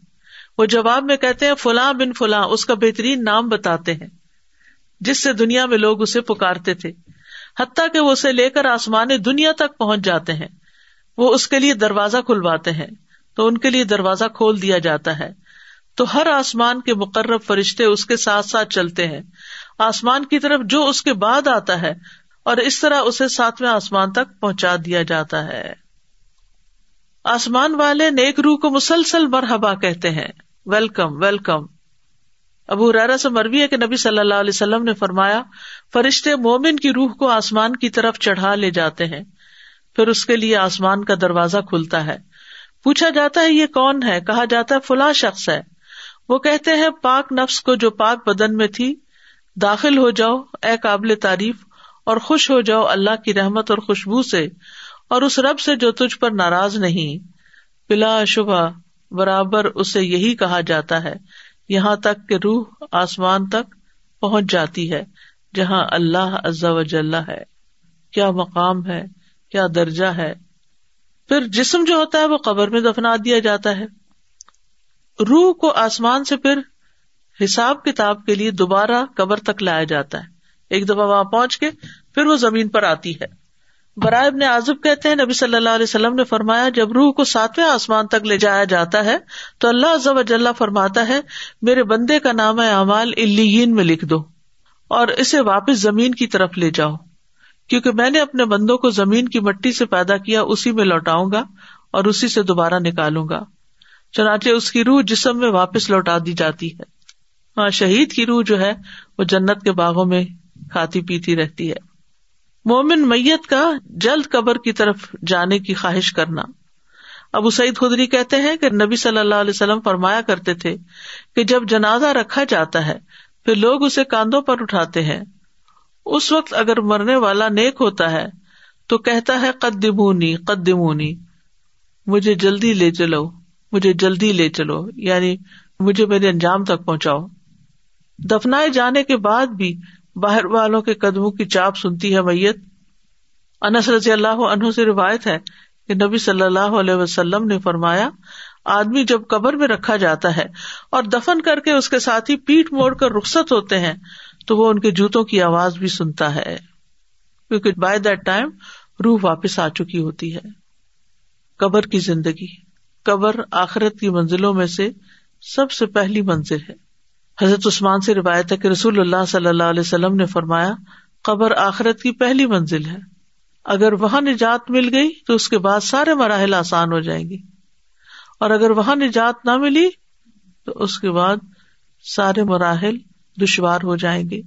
وہ جواب میں کہتے ہیں، فلاں بن فلاں، اس کا بہترین نام بتاتے ہیں جس سے دنیا میں لوگ اسے پکارتے تھے، حتیٰ کہ وہ اسے لے کر آسمان دنیا تک پہنچ جاتے ہیں۔ وہ اس کے لیے دروازہ کھلواتے ہیں تو ان کے لیے دروازہ کھول دیا جاتا ہے، تو ہر آسمان کے مقرب فرشتے اس کے ساتھ ساتھ چلتے ہیں آسمان کی طرف جو اس کے بعد آتا ہے، اور اس طرح اسے 7ویں آسمان تک پہنچا دیا جاتا ہے۔ آسمان والے نیک روح کو مسلسل مرحبا کہتے ہیں، ویلکم ویلکم۔ ابو ہریرہ سے مروی ہے کہ نبی صلی اللہ علیہ وسلم نے فرمایا، فرشتے مومن کی روح کو آسمان کی طرف چڑھا لے جاتے ہیں، پھر اس کے لیے آسمان کا دروازہ کھلتا ہے۔ پوچھا جاتا ہے یہ کون ہے؟ کہا جاتا ہے فلاں شخص ہے۔ وہ کہتے ہیں، پاک نفس کو جو پاک بدن میں تھی داخل ہو جاؤ اے قابل تعریف، اور خوش ہو جاؤ اللہ کی رحمت اور خوشبو سے، اور اس رب سے جو تجھ پر ناراض نہیں، بلا شبہ برابر اسے یہی کہا جاتا ہے، یہاں تک کہ روح آسمان تک پہنچ جاتی ہے جہاں اللہ عز و جل ہے۔ کیا مقام ہے، کیا درجہ ہے۔ پھر جسم جو ہوتا ہے وہ قبر میں دفنا دیا جاتا ہے، روح کو آسمان سے پھر حساب کتاب کے لیے دوبارہ قبر تک لایا جاتا ہے، ایک دفعہ وہاں پہنچ کے پھر وہ زمین پر آتی ہے۔ برائے ابن عازب کہتے ہیں نبی صلی اللہ علیہ وسلم نے فرمایا جب روح کو ساتویں آسمان تک لے جایا جاتا ہے تو اللہ عز و جل فرماتا ہے میرے بندے کا نام اعمال علیین میں لکھ دو اور اسے واپس زمین کی طرف لے جاؤ، کیونکہ میں نے اپنے بندوں کو زمین کی مٹی سے پیدا کیا، اسی میں لوٹاؤں گا اور اسی سے دوبارہ نکالوں گا۔ چنانچہ اس کی روح جسم میں واپس لوٹا دی جاتی ہے۔ ہاں، شہید کی روح جو ہے وہ جنت کے باغوں میں کھاتی پیتی رہتی ہے۔ مومن میت کا جلد قبر کی طرف جانے کی خواہش کرنا۔ ابو سعید خدری کہتے ہیں کہ نبی صلی اللہ علیہ وسلم فرمایا کرتے تھے کہ جب جنازہ رکھا جاتا ہے پھر لوگ اسے کاندھوں پر اٹھاتے ہیں، اس وقت اگر مرنے والا نیک ہوتا ہے تو کہتا ہے قدمونی قدمونی، مجھے جلدی لے چلو، مجھے جلدی لے چلو، یعنی مجھے میرے انجام تک پہنچاؤ۔ دفنائے جانے کے بعد بھی باہر والوں کے قدموں کی چاپ سنتی ہے میت۔ انس رضی اللہ عنہ سے روایت ہے کہ نبی صلی اللہ علیہ وسلم نے فرمایا آدمی جب قبر میں رکھا جاتا ہے اور دفن کر کے اس کے ساتھی پیٹ موڑ کر رخصت ہوتے ہیں تو وہ ان کے جوتوں کی آواز بھی سنتا ہے، کیونکہ بائی دیٹ ٹائم روح واپس آ چکی ہوتی ہے۔ قبر کی زندگی، قبر آخرت کی منزلوں میں سے سب سے پہلی منزل ہے۔ حضرت عثمان سے روایت ہے کہ رسول اللہ صلی اللہ علیہ وسلم نے فرمایا قبر آخرت کی پہلی منزل ہے، اگر وہاں نجات مل گئی تو اس کے بعد سارے مراحل آسان ہو جائیں گے، اور اگر وہاں نجات نہ ملی تو اس کے بعد سارے مراحل دشوار ہو جائیں گے۔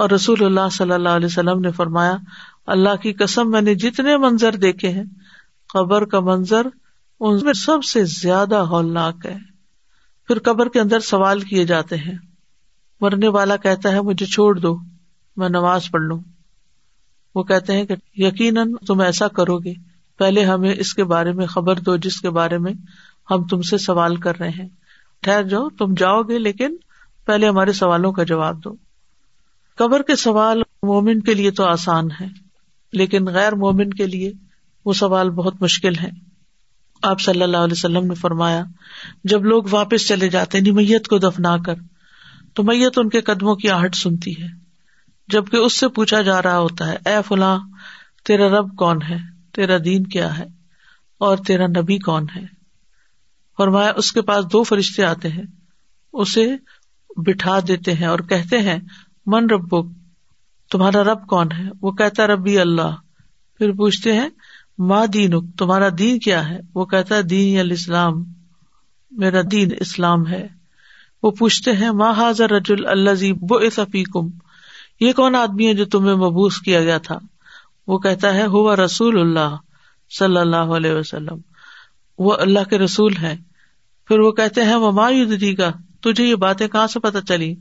اور رسول اللہ صلی اللہ علیہ وسلم نے فرمایا اللہ کی قسم میں نے جتنے منظر دیکھے ہیں قبر کا منظر ان میں سب سے زیادہ ہولناک ہے۔ پھر قبر کے اندر سوال کیے جاتے ہیں، مرنے والا کہتا ہے مجھے چھوڑ دو میں نماز پڑھ لوں، وہ کہتے ہیں کہ یقیناً تم ایسا کرو گے، پہلے ہمیں اس کے بارے میں خبر دو جس کے بارے میں ہم تم سے سوال کر رہے ہیں، ٹھہر جاؤ تم جاؤ گے لیکن پہلے ہمارے سوالوں کا جواب دو۔ قبر کے سوال مومن کے لیے تو آسان ہے لیکن غیر مومن کے لیے وہ سوال بہت مشکل ہے۔ آپ صلی اللہ علیہ وسلم نے فرمایا جب لوگ واپس چلے جاتے ہیں میت کو دفنا کر تو میت ان کے قدموں کی آہٹ سنتی ہے، جبکہ اس سے پوچھا جا رہا ہوتا ہے اے فلاں تیرا رب کون ہے، تیرا دین کیا ہے اور تیرا نبی کون ہے۔ فرمایا اس کے پاس دو فرشتے آتے ہیں، اسے بٹھا دیتے ہیں اور کہتے ہیں من ربک، تمہارا رب کون ہے؟ وہ کہتا ربی اللہ۔ پھر پوچھتے ہیں ما دینک، تمہارا دین کیا ہے؟ وہ کہتا ہے دین الاسلام، میرا دین اسلام ہے۔ وہ پوچھتے ہیں ما ھذا الرجل الذی بعث فیکم، یہ کون آدمی ہے جو تمہیں مبعوث کیا گیا تھا؟ وہ کہتا ہے ہوا رسول اللہ صلی اللہ علیہ وسلم، وہ اللہ کے رسول ہیں۔ پھر وہ کہتے ہیں وما یدریک، تجھے یہ باتیں کہاں سے پتہ چلی؟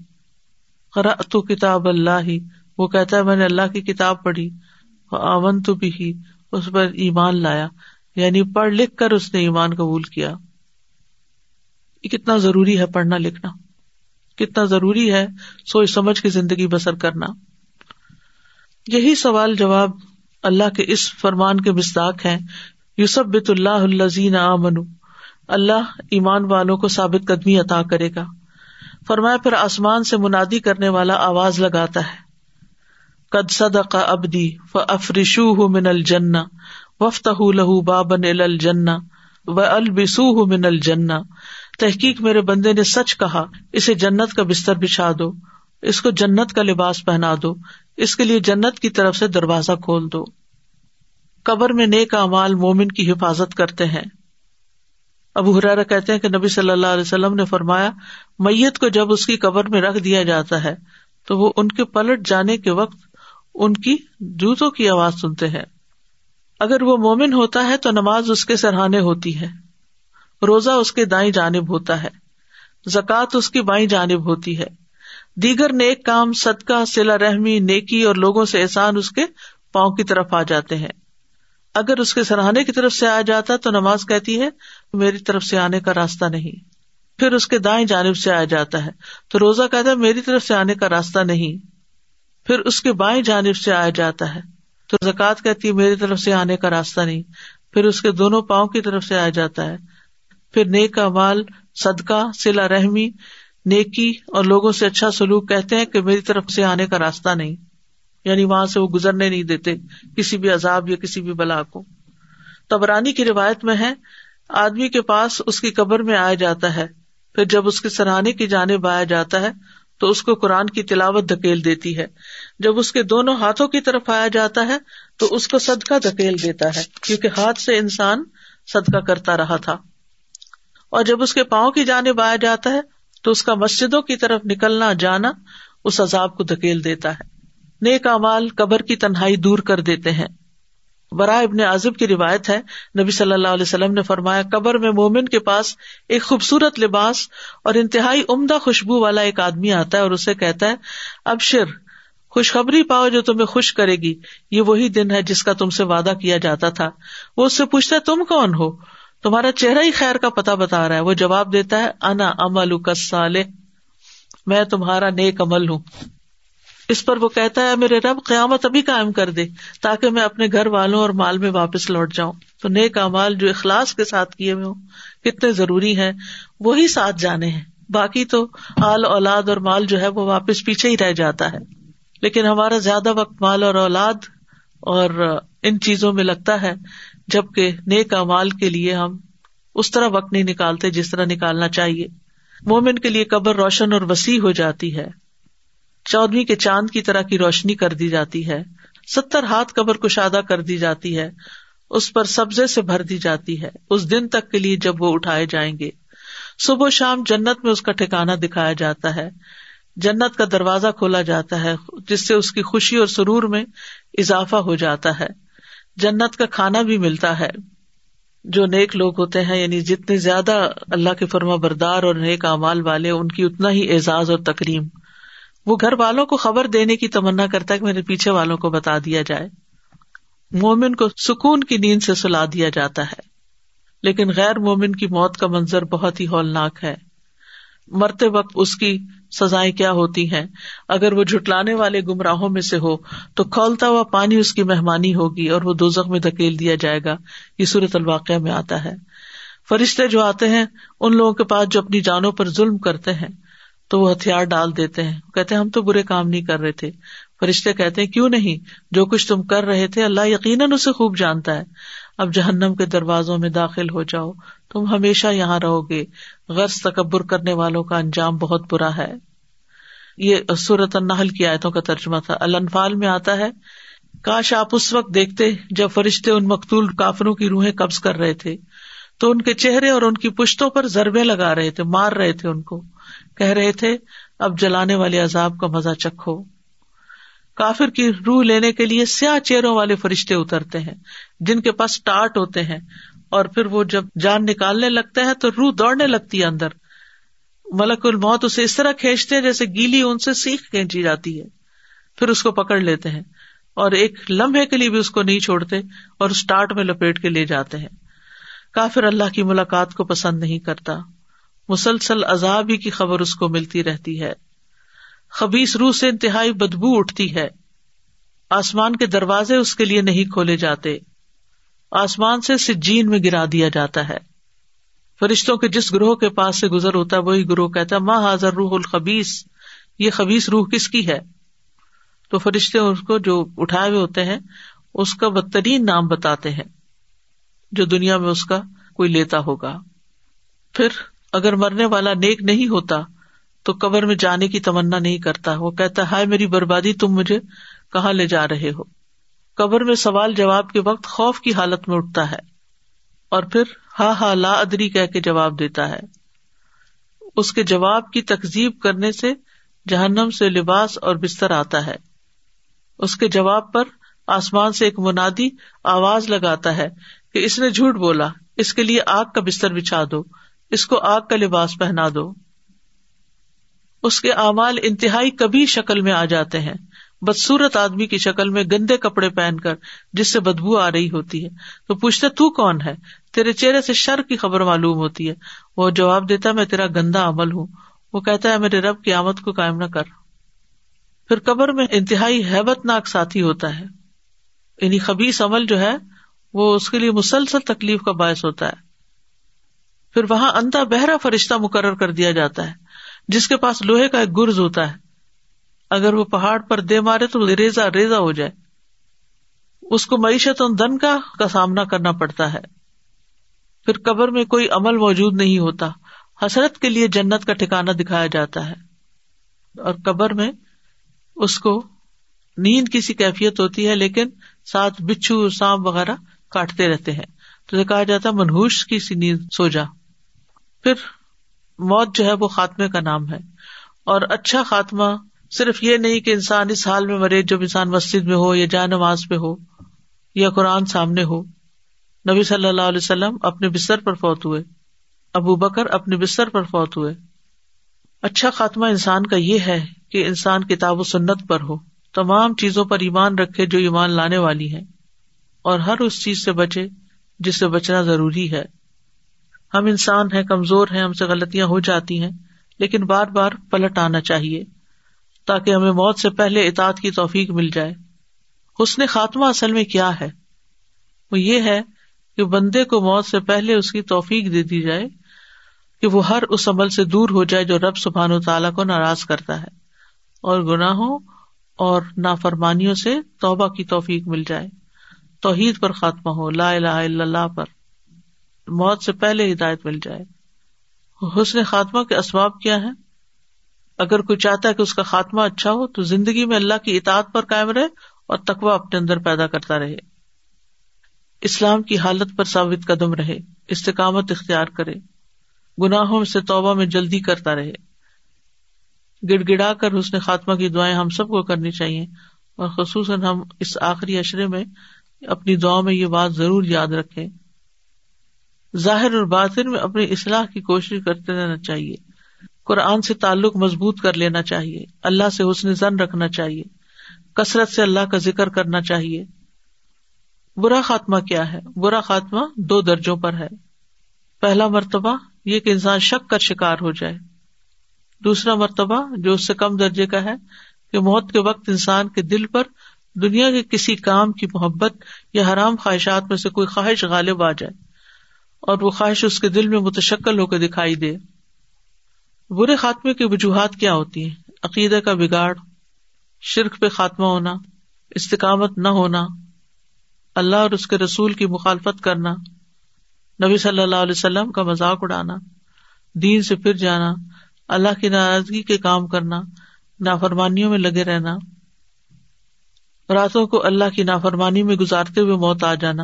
قرأت کتاب اللہ، وہ کہتا ہے میں نے اللہ کی کتاب پڑھی، آمنت بہ، اس پر ایمان لایا، یعنی پڑھ لکھ کر اس نے ایمان قبول کیا۔ کتنا ضروری ہے پڑھنا لکھنا، کتنا ضروری ہے سوچ سمجھ کے زندگی بسر کرنا۔ یہی سوال جواب اللہ کے اس فرمان کے مصداق ہیں یثبت اللہ الذین آمنوا، اللہ ایمان والوں کو ثابت قدمی عطا کرے گا۔ فرمایا پھر آسمان سے منادی کرنے والا آواز لگاتا ہے قد صدق عبدی فافرشوہ من الجنہ وافتحوا لہ بابا الی الجنہ والبسوہ من الجنہ، تحقیق میرے بندے نے سچ کہا، اسے جنت کا بستر بچھا دو، اس کو جنت کا لباس پہنا دو، اس کے لیے جنت کی طرف سے دروازہ کھول دو۔ قبر میں نیک اعمال مومن کی حفاظت کرتے ہیں۔ ابو ہریرہ کہتے ہیں کہ نبی صلی اللہ علیہ وسلم نے فرمایا میت کو جب اس کی قبر میں رکھ دیا جاتا ہے تو وہ ان کے پلٹ جانے کے وقت ان کی جوتوں کی آواز سنتے ہیں۔ اگر وہ مومن ہوتا ہے تو نماز اس کے سرہانے ہوتی ہے، روزہ اس کے دائیں جانب ہوتا ہے، زکوٰۃ اس کی بائیں جانب ہوتی ہے، دیگر نیک کام، صدقہ، صلہ رحمی، نیکی اور لوگوں سے احسان اس کے پاؤں کی طرف آ جاتے ہیں۔ اگر اس کے سرہانے کی طرف سے آیا جاتا تو نماز کہتی ہے میری طرف سے آنے کا راستہ نہیں. پھر اس کے دائیں جانب سے آیا جاتا ہے تو روزہ کہتا ہے میری طرف سے آنے کا راستہ نہیں. پھر اس کے بائیں جانب سے آیا جاتا ہے تو زکوٰۃ کہتی ہے میری طرف سے آنے کا راستہ نہیں. پھر اس کے دونوں پاؤں کی طرف سے آیا جاتا ہے. پھر نیک اعمال، صدقہ، صلہ رحمی، نیکی اور لوگوں سے اچھا سلوک کہتے ہیں کہ میری طرف سے آنے کا راستہ نہیں، یعنی وہاں سے وہ گزرنے نہیں دیتے کسی بھی عذاب یا کسی بھی بلا کو. طبرانی کی روایت میں ہے آدمی کے پاس اس کی قبر میں آیا جاتا ہے، پھر جب اس کے سرہانے کی جانب آیا جاتا ہے تو اس کو قرآن کی تلاوت دھکیل دیتی ہے، جب اس کے دونوں ہاتھوں کی طرف آیا جاتا ہے تو اس کو صدقہ دھکیل دیتا ہے کیونکہ ہاتھ سے انسان صدقہ کرتا رہا تھا، اور جب اس کے پاؤں کی جانب آیا جاتا ہے تو اس کا مسجدوں کی طرف نکلنا جانا اس عذاب کو دھکیل دیتا ہے. نیک اعمال قبر کی تنہائی دور کر دیتے ہیں. براء ابن عازب کی روایت ہے نبی صلی اللہ علیہ وسلم نے فرمایا قبر میں مومن کے پاس ایک خوبصورت لباس اور انتہائی عمدہ خوشبو والا ایک آدمی آتا ہے اور اسے کہتا ہے ابشر، خوشخبری پاؤ جو تمہیں خوش کرے گی، یہ وہی دن ہے جس کا تم سے وعدہ کیا جاتا تھا. وہ اس سے پوچھتا ہے تم کون ہو، تمہارا چہرہ ہی خیر کا پتہ بتا رہا ہے. وہ جواب دیتا ہے انا عملک الصالح، میں تمہارا نیک عمل ہوں. اس پر وہ کہتا ہے میرے رب قیامت ابھی قائم کر دے تاکہ میں اپنے گھر والوں اور مال میں واپس لوٹ جاؤں. تو نیک اعمال جو اخلاص کے ساتھ کیے ہوئے ہوں کتنے ضروری ہیں، وہی ساتھ جانے ہیں. باقی تو آل، اولاد اور مال جو ہے وہ واپس پیچھے ہی رہ جاتا ہے، لیکن ہمارا زیادہ وقت مال اور اولاد اور ان چیزوں میں لگتا ہے، جبکہ نیک اعمال کے لیے ہم اس طرح وقت نہیں نکالتے جس طرح نکالنا چاہیے. مومن کے لیے قبر روشن اور وسیع ہو جاتی ہے، چودھویں کے چاند کی طرح کی روشنی کر دی جاتی ہے، 70 ہاتھ قبر کشادہ کر دی جاتی ہے، اس پر سبزے سے بھر دی جاتی ہے اس دن تک کے لیے جب وہ اٹھائے جائیں گے. صبح و شام جنت میں اس کا ٹھکانہ دکھایا جاتا ہے، جنت کا دروازہ کھولا جاتا ہے جس سے اس کی خوشی اور سرور میں اضافہ ہو جاتا ہے. جنت کا کھانا بھی ملتا ہے. جو نیک لوگ ہوتے ہیں، یعنی جتنے زیادہ اللہ کے فرما بردار اور نیک اعمال والے، ان کی اتنا ہی اعزاز اور تکریم. وہ گھر والوں کو خبر دینے کی تمنا کرتا ہے کہ میرے پیچھے والوں کو بتا دیا جائے. مومن کو سکون کی نیند سے سلا دیا جاتا ہے، لیکن غیر مومن کی موت کا منظر بہت ہی ہولناک ہے. مرتے وقت اس کی سزائیں کیا ہوتی ہیں؟ اگر وہ جھٹلانے والے گمراہوں میں سے ہو تو کھولتا ہوا پانی اس کی مہمانی ہوگی اور وہ دوزخ میں دھکیل دیا جائے گا. یہ سورۃ الواقعہ میں آتا ہے. فرشتے جو آتے ہیں ان لوگوں کے پاس جو اپنی جانوں پر ظلم کرتے ہیں تو وہ ہتھیار ڈال دیتے ہیں، کہتے ہیں ہم تو برے کام نہیں کر رہے تھے. فرشتے کہتے ہیں کیوں نہیں، جو کچھ تم کر رہے تھے اللہ یقیناً اسے خوب جانتا ہے. اب جہنم کے دروازوں میں داخل ہو جاؤ، تم ہمیشہ یہاں رہو گے. غرض تکبر کرنے والوں کا انجام بہت برا ہے. یہ سورۃ النحل کی آیتوں کا ترجمہ تھا. الانفال میں آتا ہے کاش آپ اس وقت دیکھتے جب فرشتے ان مقتول کافروں کی روحیں قبض کر رہے تھے، تو ان کے چہرے اور ان کی پشتوں پر ضربیں لگا رہے تھے، مار رہے تھے، ان کو کہہ رہے تھے اب جلانے والے عذاب کا مزہ چکھو. کافر کی روح لینے کے لیے سیاہ چہروں والے فرشتے اترتے ہیں جن کے پاس ٹاٹ ہوتے ہیں، اور پھر وہ جب جان نکالنے لگتے ہیں تو روح دوڑنے لگتی ہے اندر. ملک الموت اسے اس طرح کھینچتے ہیں جیسے گیلی ان سے سیخ کھینچی جاتی ہے، پھر اس کو پکڑ لیتے ہیں اور ایک لمحے کے لیے بھی اس کو نہیں چھوڑتے اور اس ٹاٹ میں لپیٹ کے لے جاتے ہیں. کافر اللہ کی ملاقات کو پسند نہیں کرتا، مسلسل عذاب ہی کی خبر اس کو ملتی رہتی ہے. خبیث روح سے انتہائی بدبو اٹھتی ہے. آسمان کے دروازے اس کے لیے نہیں کھولے جاتے، آسمان سے سجین میں گرا دیا جاتا ہے. فرشتوں کے جس گروہ کے پاس سے گزر ہوتا ہے وہی گروہ کہتا ہے ما حاضر روح الخبیث، یہ خبیث روح کس کی ہے؟ تو فرشتے اس کو جو اٹھائے ہوئے ہوتے ہیں اس کا بدترین نام بتاتے ہیں جو دنیا میں اس کا کوئی لیتا ہوگا. پھر اگر مرنے والا نیک نہیں ہوتا تو قبر میں جانے کی تمنا نہیں کرتا، وہ کہتا ہائے میری بربادی، تم مجھے کہاں لے جا رہے ہو. قبر میں سوال جواب کے وقت خوف کی حالت میں اٹھتا ہے اور پھر ہاں ہاں لا ادری کہہ کے جواب دیتا ہے. اس کے جواب کی تکذیب کرنے سے جہنم سے لباس اور بستر آتا ہے. اس کے جواب پر آسمان سے ایک منادی آواز لگاتا ہے کہ اس نے جھوٹ بولا، اس کے لیے آگ کا بستر بچھا دو، اس کو آگ کا لباس پہنا دو. اس کے اعمال انتہائی کبھی شکل میں آ جاتے ہیں، بدصورت آدمی کی شکل میں گندے کپڑے پہن کر جس سے بدبو آ رہی ہوتی ہے، تو پوچھتا تو کون ہے، تیرے چہرے سے شر کی خبر معلوم ہوتی ہے. وہ جواب دیتا میں تیرا گندا عمل ہوں. وہ کہتا ہے میرے رب کی آمد کو قائم نہ کر. پھر قبر میں انتہائی ہیبت ناک ساتھی ہوتا ہے، یعنی خبیث عمل جو ہے وہ اس کے لیے مسلسل تکلیف کا باعث ہوتا ہے. پھر وہاں اندھا بہرا فرشتہ مقرر کر دیا جاتا ہے جس کے پاس لوہے کا ایک گرز ہوتا ہے، اگر وہ پہاڑ پر دے مارے تو ریزہ ریزہ ہو جائے. اس کو معیشت و دن کا سامنا کرنا پڑتا ہے. پھر قبر میں کوئی عمل موجود نہیں ہوتا، حسرت کے لیے جنت کا ٹھکانہ دکھایا جاتا ہے. اور قبر میں اس کو نیند کی سی کیفیت ہوتی ہے، لیکن ساتھ بچھو سانپ وغیرہ کاٹتے رہتے ہیں، تو کہا جاتا ہے منہوش کی سی نیند سو جا. پھر موت جو ہے وہ خاتمے کا نام ہے، اور اچھا خاتمہ صرف یہ نہیں کہ انسان اس حال میں مرے جب انسان مسجد میں ہو یا جائے نماز پہ ہو یا قرآن سامنے ہو. نبی صلی اللہ علیہ وسلم اپنے بستر پر فوت ہوئے، ابو بکر اپنے بستر پر فوت ہوئے. اچھا خاتمہ انسان کا یہ ہے کہ انسان کتاب و سنت پر ہو، تمام چیزوں پر ایمان رکھے جو ایمان لانے والی ہیں، اور ہر اس چیز سے بچے جس سے بچنا ضروری ہے. ہم انسان ہیں، کمزور ہیں، ہم سے غلطیاں ہو جاتی ہیں، لیکن بار بار پلٹ آنا چاہیے تاکہ ہمیں موت سے پہلے اطاعت کی توفیق مل جائے. حسن خاتمہ اصل میں کیا ہے؟ وہ یہ ہے کہ بندے کو موت سے پہلے اس کی توفیق دے دی جائے کہ وہ ہر اس عمل سے دور ہو جائے جو رب سبحانہ و تعالیٰ کو ناراض کرتا ہے، اور گناہوں اور نافرمانیوں سے توبہ کی توفیق مل جائے. توحید پر خاتمہ ہو، لا الہ الا اللہ پر، موت سے پہلے ہدایت مل جائے. حسن خاتمہ کے اسباب کیا ہیں؟ اگر کوئی چاہتا ہے کہ اس کا خاتمہ اچھا ہو تو زندگی میں اللہ کی اطاعت پر قائم رہے اور تقویٰ اپنے اندر پیدا کرتا رہے، اسلام کی حالت پر ثابت قدم رہے، استقامت اختیار کرے، گناہوں سے توبہ میں جلدی کرتا رہے. گڑ گڑا کر حسن خاتمہ کی دعائیں ہم سب کو کرنی چاہیے، اور خصوصاً ہم اس آخری عشرے میں اپنی دعا میں یہ بات ضرور یاد رکھیں. ظاہر اور باطن میں اپنی اصلاح کی کوشش کرتے رہنا چاہیے، قرآن سے تعلق مضبوط کر لینا چاہیے، اللہ سے حسن ظن رکھنا چاہیے، کثرت سے اللہ کا ذکر کرنا چاہیے. برا خاتمہ کیا ہے؟ برا خاتمہ دو درجوں پر ہے. پہلا مرتبہ یہ کہ انسان شک کا شکار ہو جائے. دوسرا مرتبہ جو اس سے کم درجے کا ہے کہ موت کے وقت انسان کے دل پر دنیا کے کسی کام کی محبت یا حرام خواہشات میں سے کوئی خواہش غالب آ جائے، اور وہ خواہش اس کے دل میں متشکل ہو کے دکھائی دے. برے خاتمے کی وجوہات کیا ہوتی ہیں؟ عقیدہ کا بگاڑ، شرک پہ خاتمہ ہونا، استقامت نہ ہونا، اللہ اور اس کے رسول کی مخالفت کرنا، نبی صلی اللہ علیہ وسلم کا مذاق اڑانا، دین سے پھر جانا، اللہ کی ناراضگی کے کام کرنا، نافرمانیوں میں لگے رہنا، راتوں کو اللہ کی نافرمانی میں گزارتے ہوئے موت آ جانا،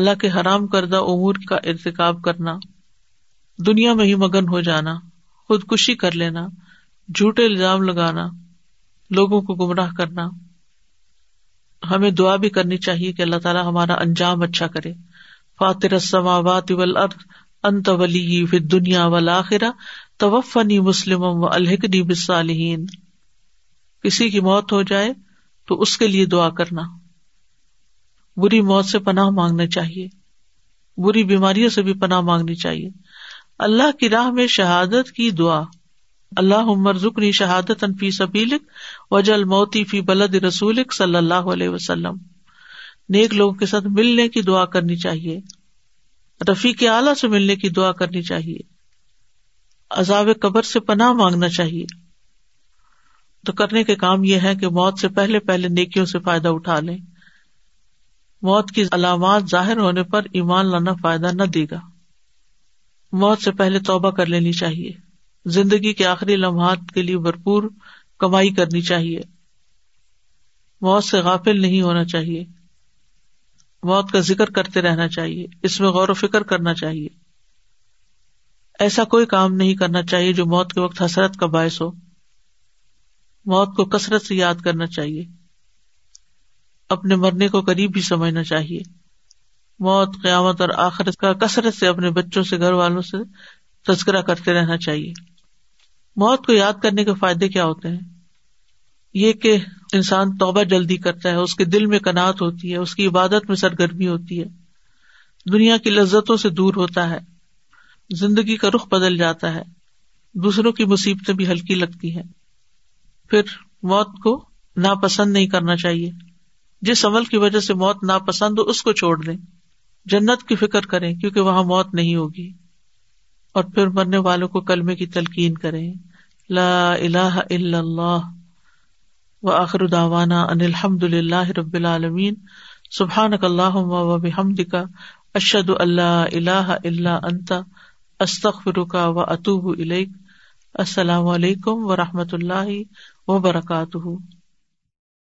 اللہ کے حرام کردہ امور کا ارتکاب کرنا، دنیا میں ہی مگن ہو جانا، خودکشی کر لینا، جھوٹے الزام لگانا، لوگوں کو گمراہ کرنا. ہمیں دعا بھی کرنی چاہیے کہ اللہ تعالیٰ ہمارا انجام اچھا کرے. فاطر السماوات والارض انت ولی فی الدنیا والآخرہ توفنی مسلما والحقنی بالصالحین. کسی کی موت ہو جائے تو اس کے لیے دعا کرنا. بری موت سے پناہ مانگنا چاہیے، بری بیماریوں سے بھی پناہ مانگنی چاہیے. اللہ کی راہ میں شہادت کی دعا، اللہم ارزقنی شہادتاً فی سبیلک واجعل موتی فی بلد رسولک صلی اللہ علیہ وسلم. نیک لوگوں کے ساتھ ملنے کی دعا کرنی چاہیے، رفیق اعلیٰ سے ملنے کی دعا کرنی چاہیے، عذاب قبر سے پناہ مانگنا چاہیے. تو کرنے کے کام یہ ہے کہ موت سے پہلے پہلے نیکیوں سے فائدہ اٹھا لیں. موت کی علامات ظاہر ہونے پر ایمان لانا فائدہ نہ دے گا. موت سے پہلے توبہ کر لینی چاہیے، زندگی کے آخری لمحات کے لیے بھرپور کمائی کرنی چاہیے، موت سے غافل نہیں ہونا چاہیے، موت کا ذکر کرتے رہنا چاہیے، اس میں غور و فکر کرنا چاہیے. ایسا کوئی کام نہیں کرنا چاہیے جو موت کے وقت حسرت کا باعث ہو. موت کو کثرت سے یاد کرنا چاہیے، اپنے مرنے کو قریب بھی سمجھنا چاہیے. موت، قیامت اور آخرت کا کثرت سے اپنے بچوں سے، گھر والوں سے تذکرہ کرتے رہنا چاہیے. موت کو یاد کرنے کے فائدے کیا ہوتے ہیں؟ یہ کہ انسان توبہ جلدی کرتا ہے, اس کے دل میں قناعت ہوتی ہے, اس کی عبادت میں سرگرمی ہوتی ہے, دنیا کی لذتوں سے دور ہوتا ہے, زندگی کا رخ بدل جاتا ہے, دوسروں کی مصیبتیں بھی ہلکی لگتی ہیں. پھر موت کو ناپسند نہیں کرنا چاہیے, جس عمل کی وجہ سے موت ناپسند ہو اس کو چھوڑ دیں, جنت کی فکر کریں کیونکہ وہاں موت نہیں ہوگی. اور پھر مرنے والوں کو کلمے کی تلقین کریں, لا الہ الا اللہ. وآخر دعوانا ان الحمد للہ رب العالمین. سبحانک اللہم و بحمدک, اشہد ان لا الہ الا انت, استغفرک و اتوب الیک. السلام علیکم و رحمۃ اللہ وبرکاتہ.